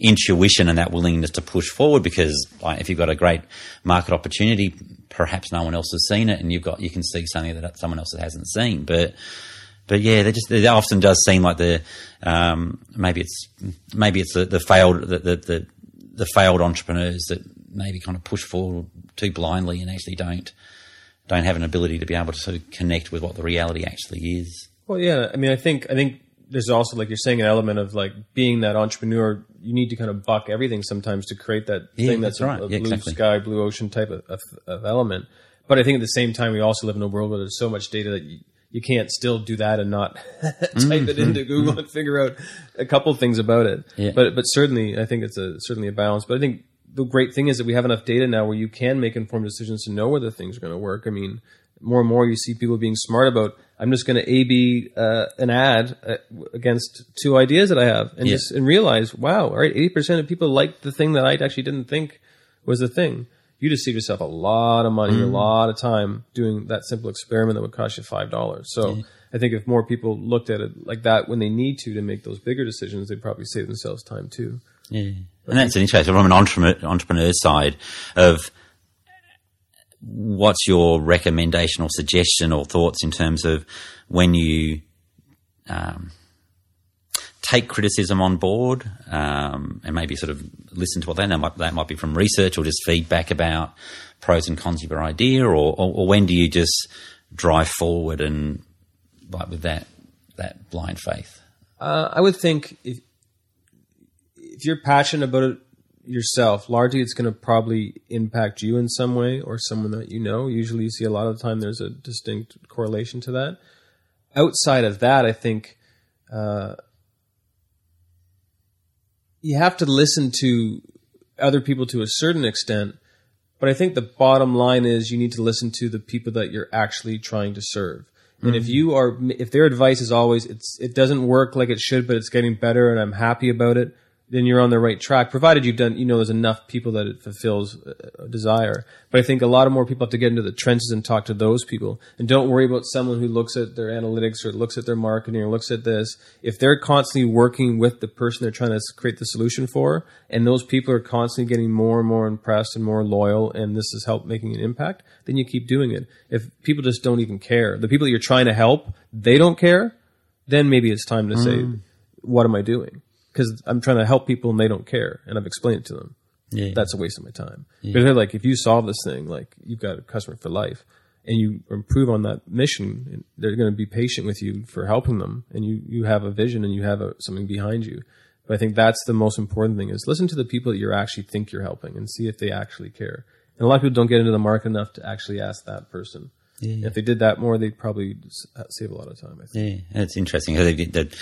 intuition and that willingness to push forward, because if you've got a great market opportunity, perhaps no one else has seen it, and you can see something that someone else hasn't seen. But yeah, it often does seem like the failed entrepreneurs that maybe kind of push forward too blindly and actually don't have an ability to be able to sort of connect with what the reality actually is. Well, yeah, I mean, I think there's also, like you're saying, an element of like being that entrepreneur. You need to kind of buck everything sometimes to create that thing that's right. Blue sky, blue ocean type of element. But I think at the same time, we also live in a world where there's so much data that you can't still do that and not type it into Google and figure out a couple things about it. Yeah. But certainly, I think it's certainly a balance. But I think the great thing is that we have enough data now where you can make informed decisions to know whether things are going to work. I mean, more and more you see people being smart about, I'm just going to A/B an ad against two ideas that I have and realize, wow, all right, 80% of people like the thing that I actually didn't think was the thing. You just save yourself a lot of money, a lot of time doing that simple experiment that would cost you $5. So I think if more people looked at it like that when they need to make those bigger decisions, they'd probably save themselves time too. Yeah. But and that's an interesting, from an entrepreneur's side, of what's your recommendation or suggestion or thoughts in terms of when you take criticism on board and maybe sort of listen to what they know. That might be from research or just feedback about pros and cons of your idea, or when do you just drive forward and like with that blind faith? I would think if you're passionate about it yourself, largely it's going to probably impact you in some way or someone that you know. Usually you see a lot of the time there's a distinct correlation to that. Outside of that, I think... you have to listen to other people to a certain extent, but I think the bottom line is you need to listen to the people that you're actually trying to serve. And if their advice is always, it doesn't work like it should, but it's getting better and I'm happy about it, then you're on the right track, provided there's enough people that it fulfills a desire. But I think a lot of more people have to get into the trenches and talk to those people. And don't worry about someone who looks at their analytics or looks at their marketing or looks at this. If they're constantly working with the person they're trying to create the solution for, and those people are constantly getting more and more impressed and more loyal, and this has helped making an impact, then you keep doing it. If people just don't even care, the people that you're trying to help, they don't care, then maybe it's time to say, what am I doing? Because I'm trying to help people and they don't care, and I've explained it to them. Yeah. That's a waste of my time. Yeah. But they're like, if you solve this thing, like you've got a customer for life, and you improve on that mission, they're going to be patient with you for helping them, and you have a vision and you have something behind you. But I think that's the most important thing: is listen to the people that you actually think you're helping and see if they actually care. And a lot of people don't get into the market enough to actually ask that person. Yeah. If they did that more, they'd probably save a lot of time, I think. Yeah, it's interesting how they did that.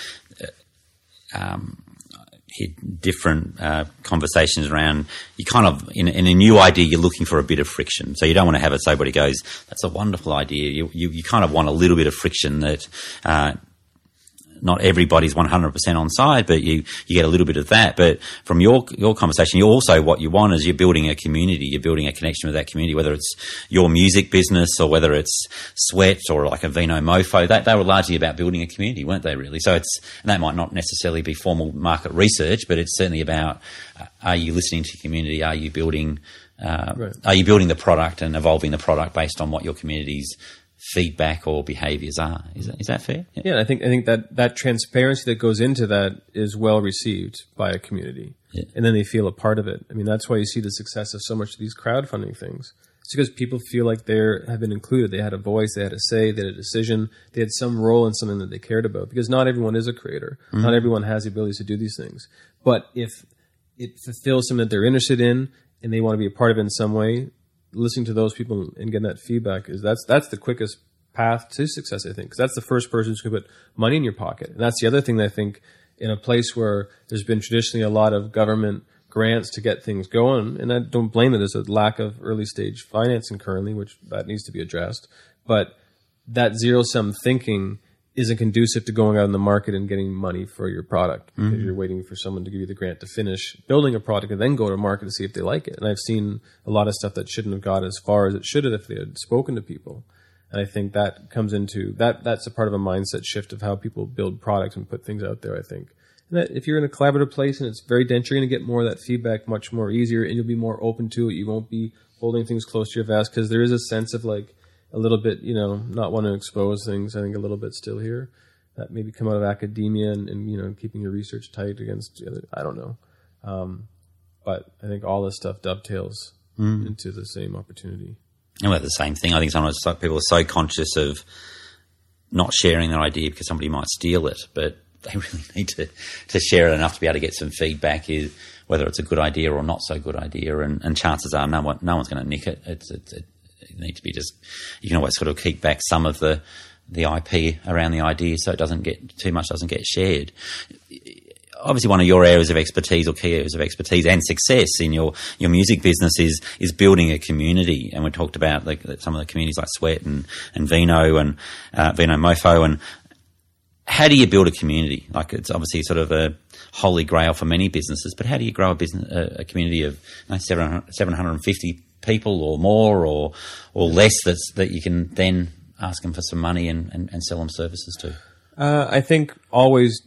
Different conversations around, you kind of, in a new idea, you're looking for a bit of friction. So you don't want to have it so everybody goes, that's a wonderful idea. You kind of want a little bit of friction that not everybody's 100% on side, but you get a little bit of that. But from your conversation, you also, what you want is you're building a community, you're building a connection with that community, whether it's your music business or whether it's Sweat or like a Vino Mofo. They were largely about building a community, weren't they, really? So it's, and that might not necessarily be formal market research, but it's certainly about are you listening to community, are you building right. Are you building the product and evolving the product based on what your community's feedback or behaviours are. Is that fair? Yeah, I think that transparency that goes into that is well received by a community. Yeah. And then they feel a part of it. I mean, that's why you see the success of so much of these crowdfunding things. It's because people feel like they have been included. They had a voice, they had a say, they had a decision, they had some role in something that they cared about, because not everyone is a creator. Mm-hmm. Not everyone has the ability to do these things. But if it fulfills something that they're interested in and they want to be a part of it in some way, listening to those people and getting that feedback is the quickest path to success, I think, because that's the first person who's going to put money in your pocket. And that's the other thing that I think, in a place where there's been traditionally a lot of government grants to get things going, and I don't blame it, there's a lack of early stage financing currently, which that needs to be addressed. But that zero-sum thinking isn't conducive to going out in the market and getting money for your product, because mm-hmm. you're waiting for someone to give you the grant to finish building a product and then go to market to see if they like it. And I've seen a lot of stuff that shouldn't have got as far as it should have if they had spoken to people. And I think that comes into that. That's a part of a mindset shift of how people build products and put things out there, I think. And that if you're in a collaborative place and it's very dense, you're going to get more of that feedback much more easier, and you'll be more open to it. You won't be holding things close to your vest, because there is a sense of like, a little bit, not want to expose things, I think, a little bit still here. That maybe come out of academia and keeping your research tight against the other, I don't know. But I think all this stuff dovetails into the same opportunity. And we're the same thing. I think sometimes people are so conscious of not sharing their idea because somebody might steal it, but they really need to share it enough to be able to get some feedback, is whether it's a good idea or not so good idea. And chances are no one's going to nick it. It needs to be just, you can always sort of keep back some of the IP around the idea so it doesn't get too much, doesn't get shared. Obviously, one of your areas of expertise, or key areas of expertise and success in your music business is building a community. And we talked about some of the communities like Sweat and Vino and Vino Mofo. And how do you build a community? Like, it's obviously sort of a holy grail for many businesses, but how do you grow a business, a community of 750 people or more or less that you can then ask them for some money and sell them services to? I think always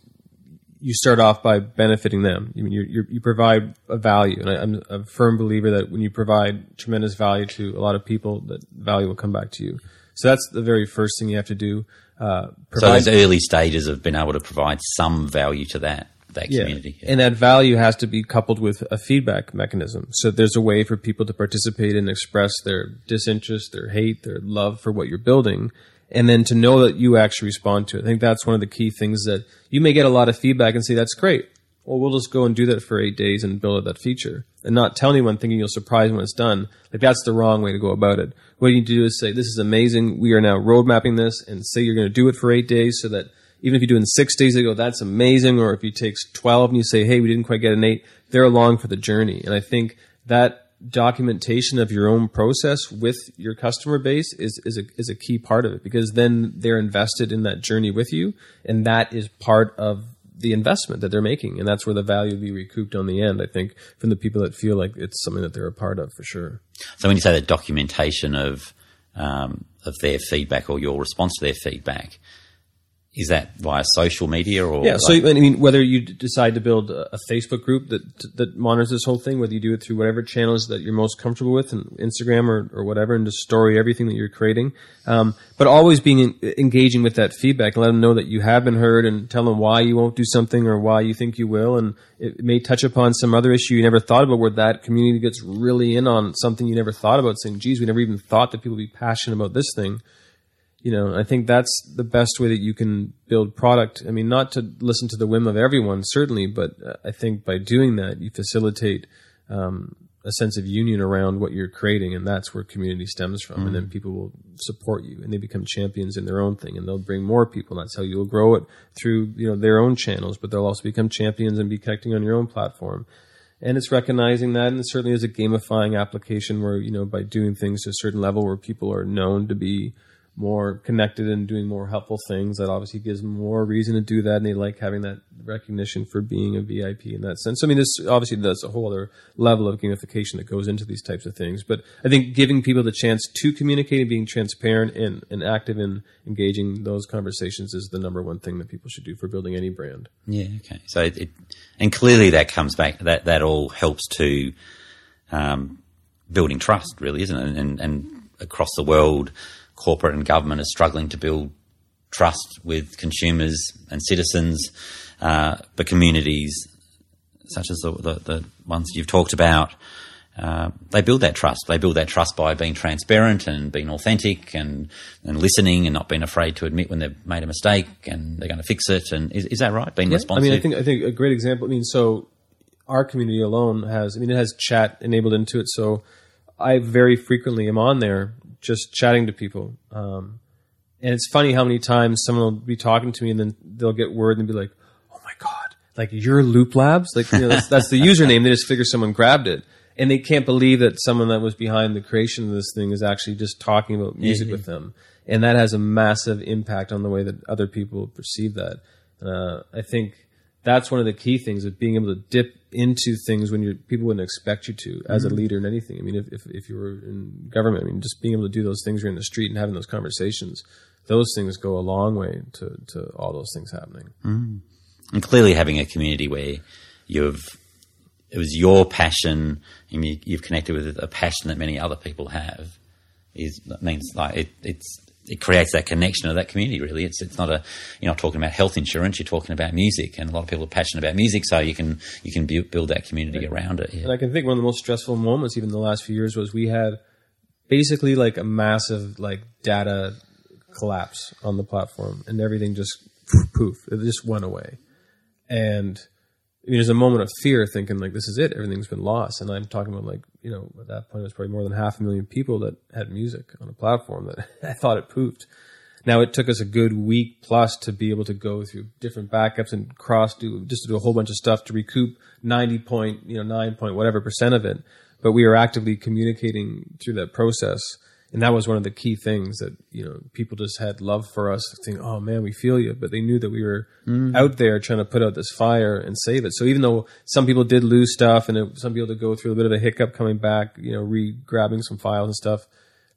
you start off by benefiting them. I mean, you provide a value, and I'm a firm believer that when you provide tremendous value to a lot of people, that value will come back to you. So that's the very first thing you have to do. So those early stages of being able to provide some value to that community. Yeah. And that value has to be coupled with a feedback mechanism. So there's a way for people to participate and express their disinterest, their hate, their love for what you're building, and then to know that you actually respond to it. I think that's one of the key things, that you may get a lot of feedback and say, that's great. Well, we'll just go and do that for 8 days and build out that feature and not tell anyone, thinking you'll surprise them when it's done. Like, that's the wrong way to go about it. What you need to do is say, this is amazing. We are now road mapping this, and say you're going to do it for 8 days, so that even if you do it in 6 days, they go, that's amazing. Or if you take 12 and you say, hey, we didn't quite get an 8, they're along for the journey. And I think that documentation of your own process with your customer base is a key part of it, because then they're invested in that journey with you. And that is part of the investment that they're making. And that's where the value will be recouped on the end, I think, from the people that feel like it's something that they're a part of, for sure. So when you say the documentation of their feedback or your response to their feedback, is that via social media or? Yeah, so I mean, whether you decide to build a Facebook group that monitors this whole thing, whether you do it through whatever channels that you're most comfortable with, and Instagram or whatever, and just story everything that you're creating. But always being engaging with that feedback, and let them know that you have been heard, and tell them why you won't do something or why you think you will. And it may touch upon some other issue you never thought about, where that community gets really in on something you never thought about, saying, geez, we never even thought that people would be passionate about this thing. I think that's the best way that you can build product. I mean, not to listen to the whim of everyone, certainly, but I think by doing that, you facilitate a sense of union around what you're creating, and that's where community stems from. Mm. And then people will support you, and they become champions in their own thing, and they'll bring more people. That's how you'll grow it through, you know, their own channels, but they'll also become champions and be connecting on your own platform. And it's recognizing that, and it certainly is a gamifying application where, you know, by doing things to a certain level where people are known to be more connected and doing more helpful things, that obviously gives them more reason to do that, and they like having that recognition for being a VIP in that sense. I mean, this obviously, that's a whole other level of gamification that goes into these types of things. But I think giving people the chance to communicate and being transparent and active in engaging those conversations is the number one thing that people should do for building any brand. Yeah, okay. So and clearly that comes back, that all helps to building trust, really, isn't it? And across the world, corporate and government are struggling to build trust with consumers and citizens, but communities such as the ones you've talked about, they build that trust. They build that trust by being transparent and being authentic and listening and not being afraid to admit when they've made a mistake and they're going to fix it. And is that right? Being responsive. I mean, I think a great example. I mean, so our community alone has. I mean, it has chat enabled into it. So I very frequently am on there, just chatting to people. And it's funny how many times someone will be talking to me and then they'll get word and be like, oh my God, like you're Loop Labs? Like, you know, that's the username. They just figure someone grabbed it. And they can't believe that someone that was behind the creation of this thing is actually just talking about music with them. And that has a massive impact on the way that other people perceive that. I think that's one of the key things of being able to dip into things when people wouldn't expect you to as a leader in anything. I mean, if you were in government, I mean, just being able to do those things, you're in the street and having those conversations, those things go a long way to all those things happening. Mm. And clearly having a community where it was your passion and you've connected with a passion that many other people have means like it creates that connection of that community, really. It's not you're not talking about health insurance, you're talking about music, and a lot of people are passionate about music, so you can build that community around it. Yeah. And I can think one of the most stressful moments even the last few years was we had basically like a massive like data collapse on the platform, and everything just poof, it just went away. And I mean, there's a moment of fear thinking like, this is it, everything's been lost. And I'm talking about like, you know, at that point it was probably more than 500,000 people that had music on a platform that I thought it poofed. Now it took us a good week plus to be able to go through different backups and just to do a whole bunch of stuff to recoup 9 point whatever percent of it. But we were actively communicating through that process. And that was one of the key things that, you know, people just had love for us, thinking, oh man, we feel you. But they knew that we were out there trying to put out this fire and save it. So even though some people did lose stuff and some people did go through a bit of a hiccup coming back, you know, re-grabbing some files and stuff,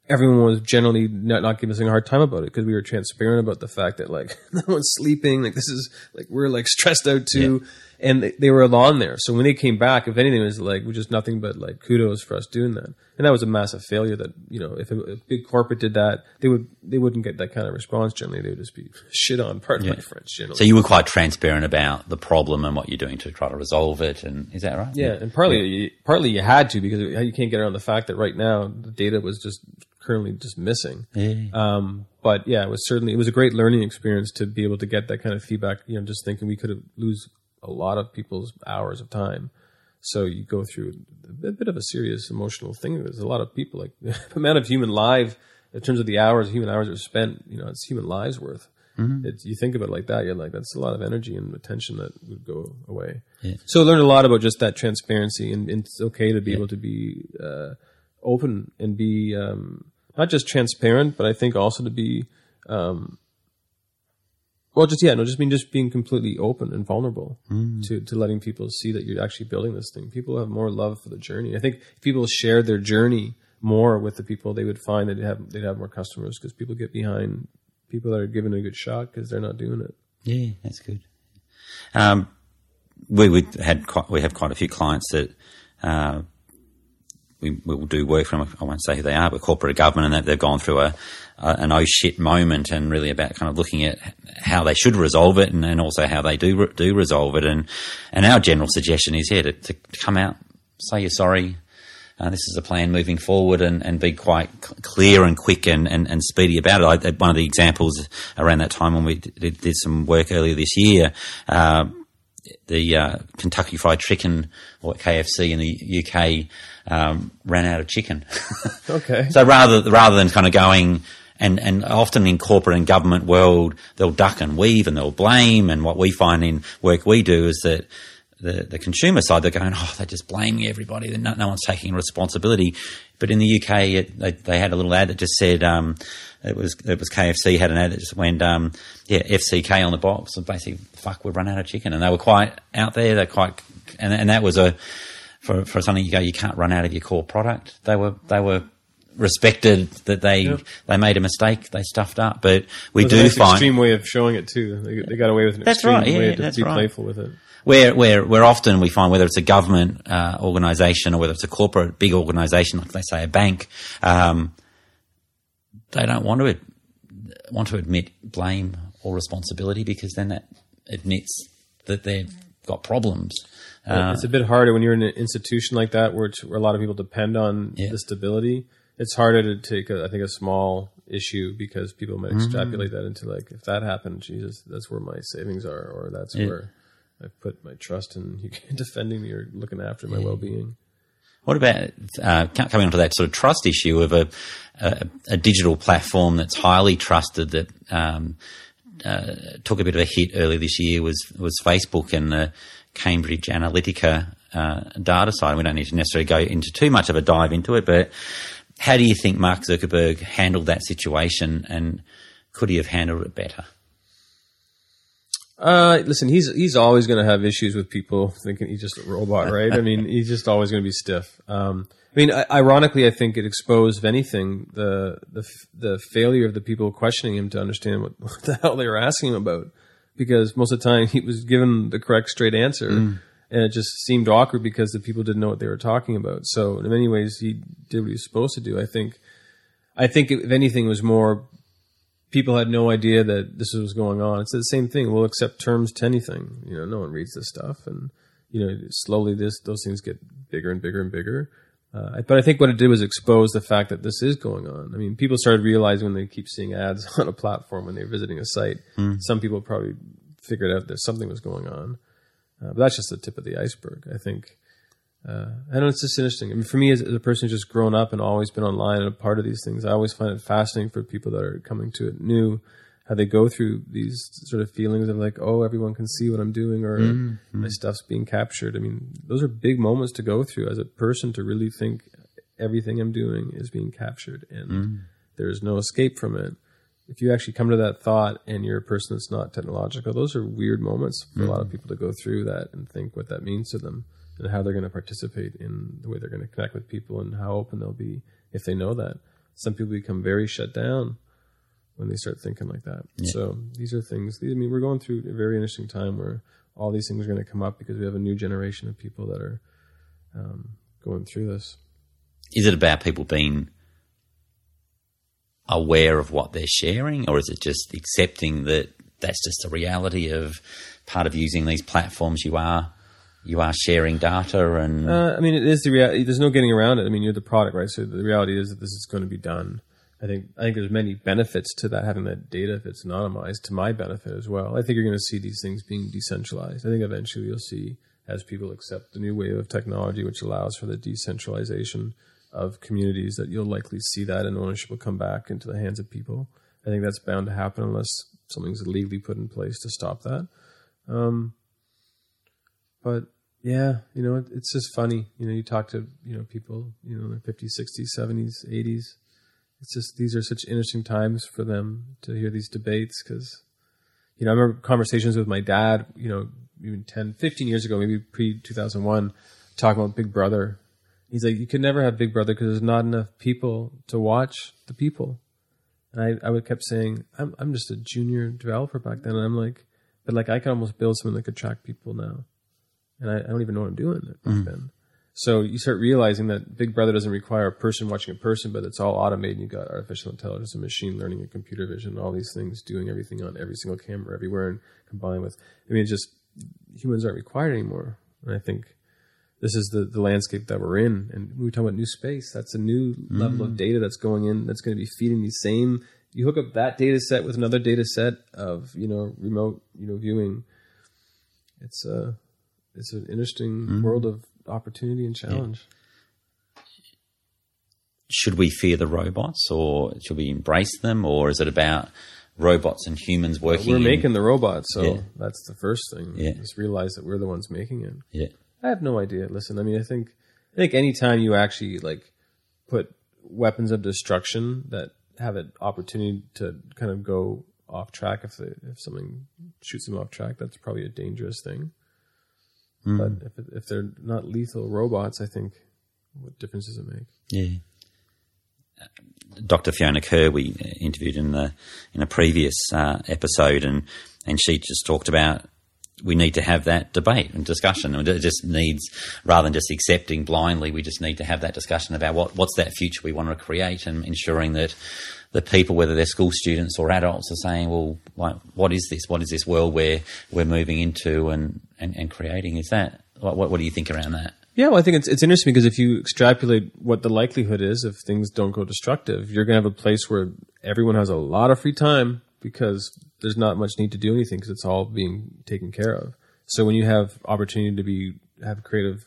everyone was generally not giving us a hard time about it because we were transparent about the fact that like no one's sleeping, like this is like we're like stressed out too. Yeah. And they were on there. So when they came back, if anything, it was like we're just nothing but like kudos for us doing that. And that was a massive failure that, you know, if a big corporate did that, they wouldn't get that kind of response generally. They would just be shit on, pardon my French generally. So you were quite transparent about the problem and what you're doing to try to resolve it, and is that right? Yeah, and partly you had to, because you can't get around the fact that right now the data was just currently just missing. But yeah, it was a great learning experience to be able to get that kind of feedback, you know, just thinking we could lose a lot of people's hours of time. So you go through a bit of a serious emotional thing. There's a lot of people, like the amount of in terms of the hours, human hours are spent, you know, it's human lives worth. Mm-hmm. You think of it like that, you're like, that's a lot of energy and attention that would go away. Yeah. So I learned a lot about just that transparency, and it's okay to be able to be open and be not just transparent, but I think also to be, just being completely open and vulnerable to letting people see that you're actually building this thing. People have more love for the journey. I think if people share their journey more with the people, they would find that they'd have more customers, because people get behind people that are giving it a good shot because they're not doing it. Yeah, that's good. We have quite a few clients that. We will do work from, I won't say who they are, but corporate government, and that they've gone through an oh shit moment, and really about kind of looking at how they should resolve it, and also how they do resolve it. And our general suggestion is to come out, say you're sorry, this is a plan moving forward, and be quite clear and quick and speedy about it. One of the examples around that time when we did some work earlier this year, the Kentucky Fried Chicken, or KFC in the UK, ran out of chicken. Okay. So rather than kind of going and often in corporate and government world, they'll duck and weave and they'll blame. And what we find in work we do is that the consumer side, they're going, oh, they're just blaming everybody. No one's taking responsibility. But in the UK, they had a little ad that just said, it was KFC had an ad that just went, FCK on the box. And basically, fuck, we've run out of chicken. And they were quite out there. They're quite, and that was for something you go, you can't run out of your core product. They were respected that they made a mistake, they stuffed up. But we do find extreme way of showing it too. They got away with an extreme way to be playful with it. Where often we find, whether it's a government organisation or whether it's a corporate big organisation, like they say a bank, they don't want to admit blame or responsibility, because then that admits that they've got problems. It's a bit harder when you're in an institution like that where a lot of people depend on the stability. It's harder to take, a small issue, because people might extrapolate that into, like, if that happened, Jesus, that's where my savings are, or that's where I put my trust in you defending me or looking after my well-being. What about coming onto that sort of trust issue of a digital platform that's highly trusted, that took a bit of a hit earlier this year, was Facebook and the Cambridge Analytica data side. We don't need to necessarily go into too much of a dive into it, but how do you think Mark Zuckerberg handled that situation, and could he have handled it better? Listen, he's always going to have issues with people thinking he's just a robot, right? I mean, he's just always going to be stiff. Ironically, I think it exposed, if anything, the failure of the people questioning him to understand what the hell they were asking him about, because most of the time he was given the correct straight answer. And it just seemed awkward because the people didn't know what they were talking about. So in many ways, he did what he was supposed to do. I think if anything, was more people had no idea that this was going on. It's the same thing. We'll accept terms to anything. You know, no one reads this stuff, and you know, slowly those things get bigger and bigger and bigger. But I think what it did was expose the fact that this is going on. I mean, people started realizing when they keep seeing ads on a platform when they're visiting a site. Some people probably figured out that something was going on. But that's just the tip of the iceberg, I think. I know, it's just interesting. I mean, for me, as a person who's just grown up and always been online and a part of these things, I always find it fascinating for people that are coming to it new, how they go through these sort of feelings of like, oh, everyone can see what I'm doing, or my stuff's being captured. I mean, those are big moments to go through as a person, to really think everything I'm doing is being captured and there is no escape from it. If you actually come to that thought and you're a person that's not technological, those are weird moments for a lot of people to go through that and think what that means to them and how they're going to participate in the way they're going to connect with people and how open they'll be if they know that. Some people become very shut down when they start thinking like that. Yeah. So these are things, I mean, we're going through a very interesting time where all these things are going to come up because we have a new generation of people that are going through this. Is it about people being aware of what they're sharing, or is it just accepting that that's just the reality of part of using these platforms? You are sharing data, and I mean, it is the reality. There's no getting around it. I mean, you're the product, right? So the reality is that this is going to be done. I think there's many benefits to that, having that data, if it's anonymized, to my benefit as well. I think you're going to see these things being decentralized. I think eventually you'll see, as people accept the new wave of technology, which allows for the decentralization of communities, that you'll likely see that, and ownership will come back into the hands of people. I think that's bound to happen unless something's legally put in place to stop that. But yeah, you know, it's just funny. You know, you talk to, you know, people, you know, in their 50s, 60s, 70s, 80s. It's just, these are such interesting times for them to hear these debates, because, you know, I remember conversations with my dad, you know, even 10, 15 years ago, maybe pre-2001, talking about Big Brother. He's like, you can never have Big Brother because there's not enough people to watch the people. And I would kept saying, I'm just a junior developer back then. And I'm like, but like, I can almost build something that could track people now. And I don't even know what I'm doing back then. So you start realizing that Big Brother doesn't require a person watching a person, but it's all automated. You've got artificial intelligence and machine learning and computer vision and all these things doing everything on every single camera everywhere, and combined with, I mean, just humans aren't required anymore. And I think this is the landscape that we're in. And we talk about new space. That's a new level of data that's going in, that's going to be feeding these same. You hook up that data set with another data set of, you know, remote, you know, viewing. it's an interesting world of opportunity and challenge. Yeah. Should we fear the robots, or should we embrace them, or is it about robots and humans working? We're making the robots, so that's the first thing. Yeah. Just realize that we're the ones making it. Yeah. I have no idea. Listen, I mean, I think any time you actually like put weapons of destruction that have an opportunity to kind of go off track, if something shoots them off track, that's probably a dangerous thing. Mm. But if they're not lethal robots, I think, what difference does it make? Yeah. Dr. Fiona Kerr we interviewed in a previous episode, and she just talked about we need to have that debate and discussion. It just needs, rather than just accepting blindly, we just need to have that discussion about what's that future we want to create, and ensuring that the people, whether they're school students or adults, are saying, well, like, what is this? What is this world where we're moving into and creating? Is that what do you think around that? Yeah, well, I think it's interesting, because if you extrapolate what the likelihood is if things don't go destructive, you're going to have a place where everyone has a lot of free time, because there's not much need to do anything because it's all being taken care of. So when you have opportunity to have creative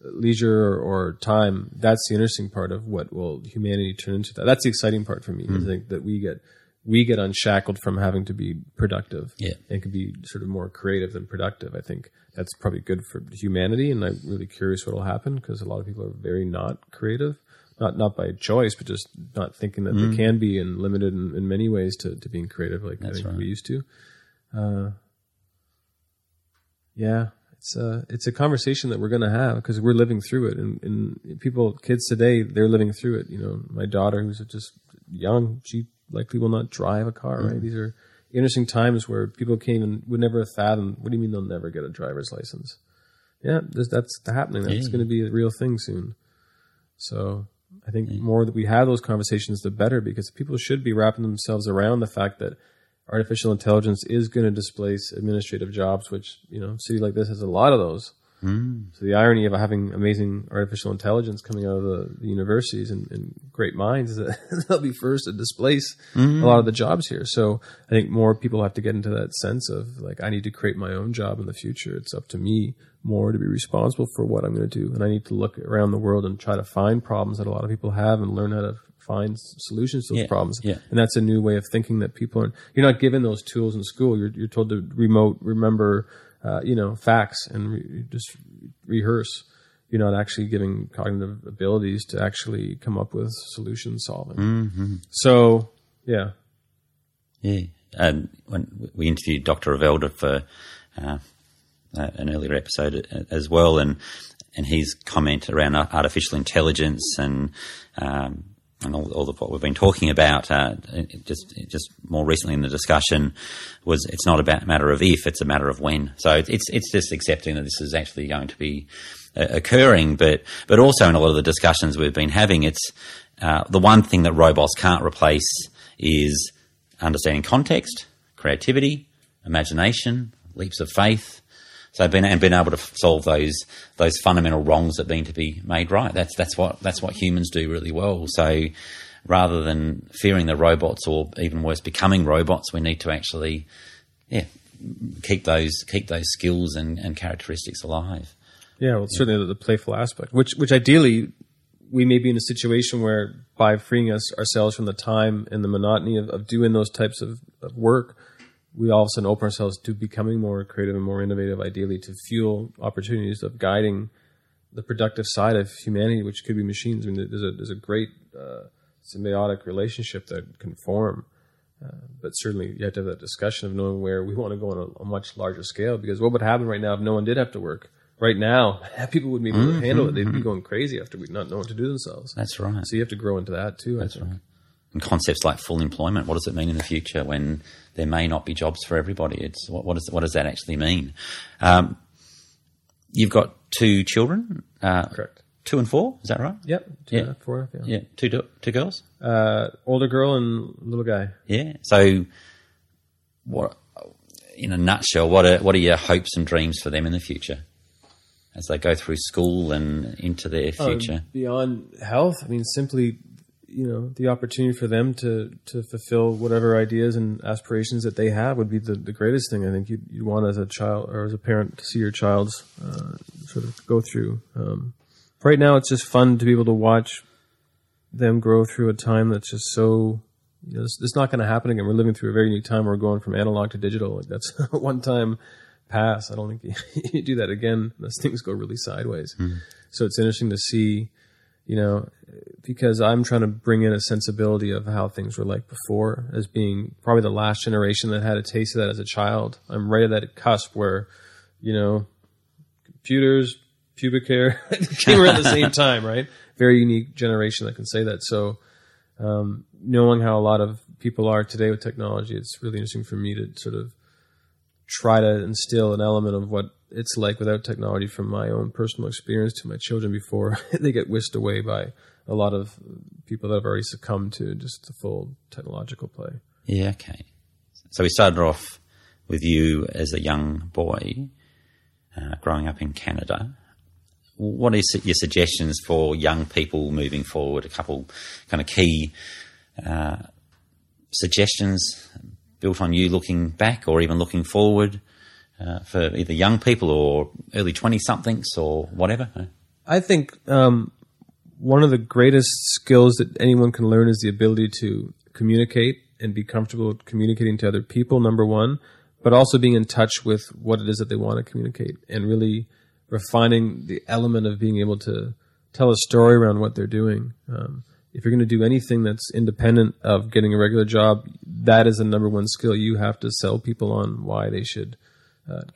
leisure or time, that's the interesting part of what will humanity turn into. That's the exciting part for me. Mm. I think that we get unshackled from having to be productive. Yeah. And can be sort of more creative than productive. I think that's probably good for humanity, and I'm really curious what will happen, because a lot of people are very not creative, not by choice, but just not thinking that they can be, and limited in many ways to being creative, like that's I think right. we used to. Yeah, it's a conversation that we're going to have, because we're living through it, and kids today, they're living through it. You know, my daughter, who's just young, she likely will not drive a car, right? These are interesting times where people came and would never have fathomed, what do you mean they'll never get a driver's license? Yeah, that's happening. That's going to be a real thing soon. So I think the more that we have those conversations, the better, because people should be wrapping themselves around the fact that artificial intelligence is going to displace administrative jobs, which, you know, a city like this has a lot of those. Mm. So the irony of having amazing artificial intelligence coming out of the universities and great minds is that they'll be first to displace a lot of the jobs here. So I think more people have to get into that sense of, like, I need to create my own job in the future. It's up to me more to be responsible for what I'm going to do. And I need to look around the world and try to find problems that a lot of people have and learn how to find solutions to those problems. Yeah. And that's a new way of thinking that people are – you're not given those tools in school. You're told to remember – facts and rehearse. You're not actually giving cognitive abilities to actually come up with solution solving. Mm-hmm. So, yeah. Yeah. When we interviewed Dr. Avelda for an earlier episode as well, and his comment around artificial intelligence and all of what we've been talking about, just more recently in the discussion, was it's not a matter of if, it's a matter of when. So it's just accepting that this is actually going to be occurring, but also in a lot of the discussions we've been having, it's the one thing that robots can't replace is understanding context, creativity, imagination, leaps of faith. So being able to solve those fundamental wrongs that need to be made right. That's what humans do really well. So rather than fearing the robots, or even worse, becoming robots, we need to actually keep those skills and characteristics alive. Yeah, well, certainly the playful aspect, which ideally we may be in a situation where, by freeing ourselves from the time and the monotony of doing those types of work, we all of a sudden open ourselves to becoming more creative and more innovative, ideally, to fuel opportunities of guiding the productive side of humanity, which could be machines. I mean, there's a great symbiotic relationship that can form. But certainly you have to have that discussion of knowing where we want to go on a much larger scale, because what would happen right now if no one did have to work? Right now, people wouldn't be able to handle it. They'd be going crazy after we'd not know what to do themselves. That's right. So you have to grow into that too, I think. Right. And concepts like full employment, what does it mean in the future when there may not be jobs for everybody? It's what does that actually mean? You've got 2 children, correct? 2 and 4, is that right? Yep, 2 and 4. Yeah, 2 girls, older girl and little guy. Yeah. So, what, in a nutshell, what are your hopes and dreams for them in the future, as they go through school and into their future? Beyond health, I mean, simply. you know, the opportunity for them to fulfill whatever ideas and aspirations that they have would be the greatest thing. I think you'd want as a child or as a parent to see your child's sort of go through. Right now, it's just fun to be able to watch them grow through a time that's just so, you know, it's not going to happen again. We're living through a very unique time where we're going from analog to digital. Like, that's a one-time pass. I don't think you do that again unless things go really sideways. Mm-hmm. So it's interesting to see, you know, because I'm trying to bring in a sensibility of how things were like before as being probably the last generation that had a taste of that as a child. I'm right at that cusp where, you know, computers, pubic hair came around the same time, right? Very unique generation that can say that. So knowing how a lot of people are today with technology, it's really interesting for me to sort of try to instill an element of what it's like without technology from my own personal experience to my children before they get whisked away by a lot of people that have already succumbed to just the full technological play. Yeah, okay. So we started off with you as a young boy growing up in Canada. What are your suggestions for young people moving forward? A couple kind of key suggestions built on you looking back or even looking forward for either young people or early 20-somethings or whatever? I think one of the greatest skills that anyone can learn is the ability to communicate and be comfortable communicating to other people, number one, but also being in touch with what it is that they want to communicate and really refining the element of being able to tell a story around what they're doing. If you're going to do anything that's independent of getting a regular job, that is the number one skill. You have to sell people on why they should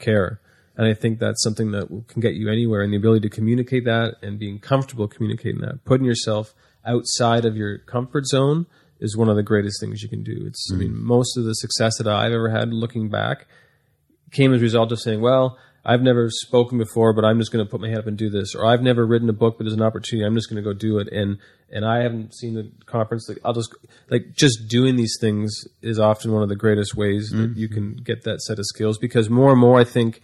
care. And I think that's something that can get you anywhere. And the ability to communicate that and being comfortable communicating that, putting yourself outside of your comfort zone is one of the greatest things you can do. It's, I mean, most of the success that I've ever had looking back came as a result of saying, well, I've never spoken before, but I'm just going to put my hand up and do this. Or I've never written a book, but there's an opportunity. I'm just going to go do it. And I haven't seen a conference. Like, I'll just doing these things is often one of the greatest ways that you can get that set of skills. Because more and more, I think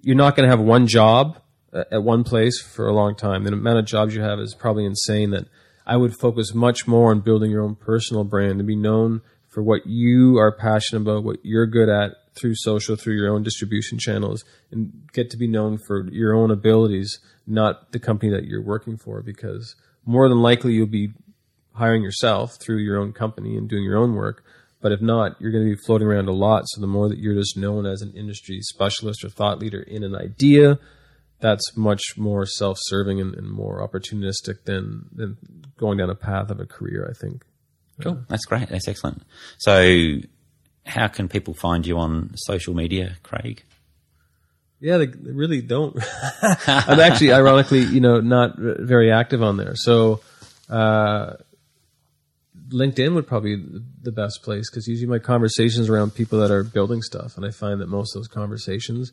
you're not going to have one job at one place for a long time. The amount of jobs you have is probably insane. That I would focus much more on building your own personal brand and be known for what you are passionate about, what you're good at, through social, through your own distribution channels, and get to be known for your own abilities, not the company that you're working for, because more than likely you'll be hiring yourself through your own company and doing your own work. But if not, you're going to be floating around a lot. So the more that you're just known as an industry specialist or thought leader in an idea, that's much more self-serving and more opportunistic than going down a path of a career, I think. Cool. That's great. That's excellent. So how can people find you on social media, Craig? Yeah, they really don't. I'm actually, ironically, you know, not very active on there. So LinkedIn would probably be the best place, because usually my conversations around people that are building stuff, and I find that most of those conversations,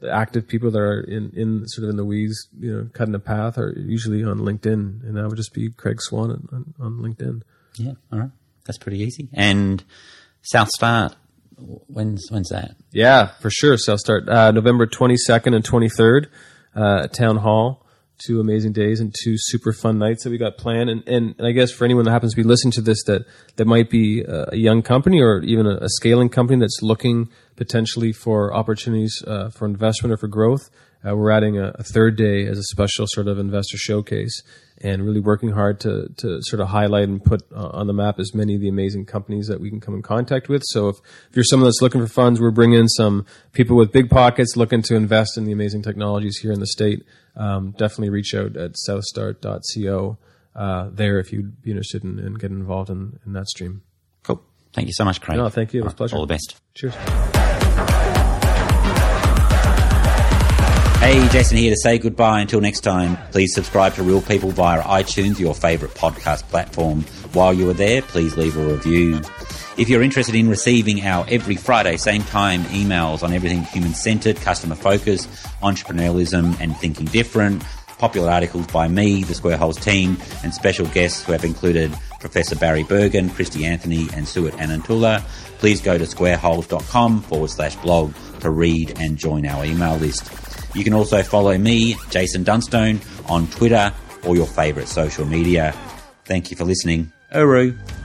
the active people that are in sort of in the weeds, you know, cutting a path, are usually on LinkedIn, and that would just be Craig Swan on LinkedIn. Yeah, all right. That's pretty easy. And SouthStart, when's that? Yeah, for sure, SouthStart. November 22nd and 23rd, Town Hall. 2 amazing days and 2 super fun nights that we got planned. And I guess for anyone that happens to be listening to this that might be a young company or even a scaling company that's looking potentially for opportunities for investment or for growth, we're adding a third day as a special sort of investor showcase, and really working hard to sort of highlight and put on the map as many of the amazing companies that we can come in contact with. So if you're someone that's looking for funds, we're bringing in some people with big pockets looking to invest in the amazing technologies here in the state. Definitely reach out at southstart.co there if you'd be interested in getting involved in that stream. Cool. Thank you so much, Craig. No, thank you. It was a pleasure. All the best. Cheers. Hey, Jason here to say goodbye until next time. Please subscribe to Real People via iTunes, your favourite podcast platform. While you are there, please leave a review. If you're interested in receiving our every Friday, same time emails on everything human-centred, customer-focused, entrepreneurialism and thinking different, popular articles by me, the Square Holes team, and special guests who have included Professor Barry Bergen, Christy Anthony and Stuart Anantula, please go to squareholes.com/blog to read and join our email list. You can also follow me, Jason Dunstone, on Twitter or your favourite social media. Thank you for listening. Uru.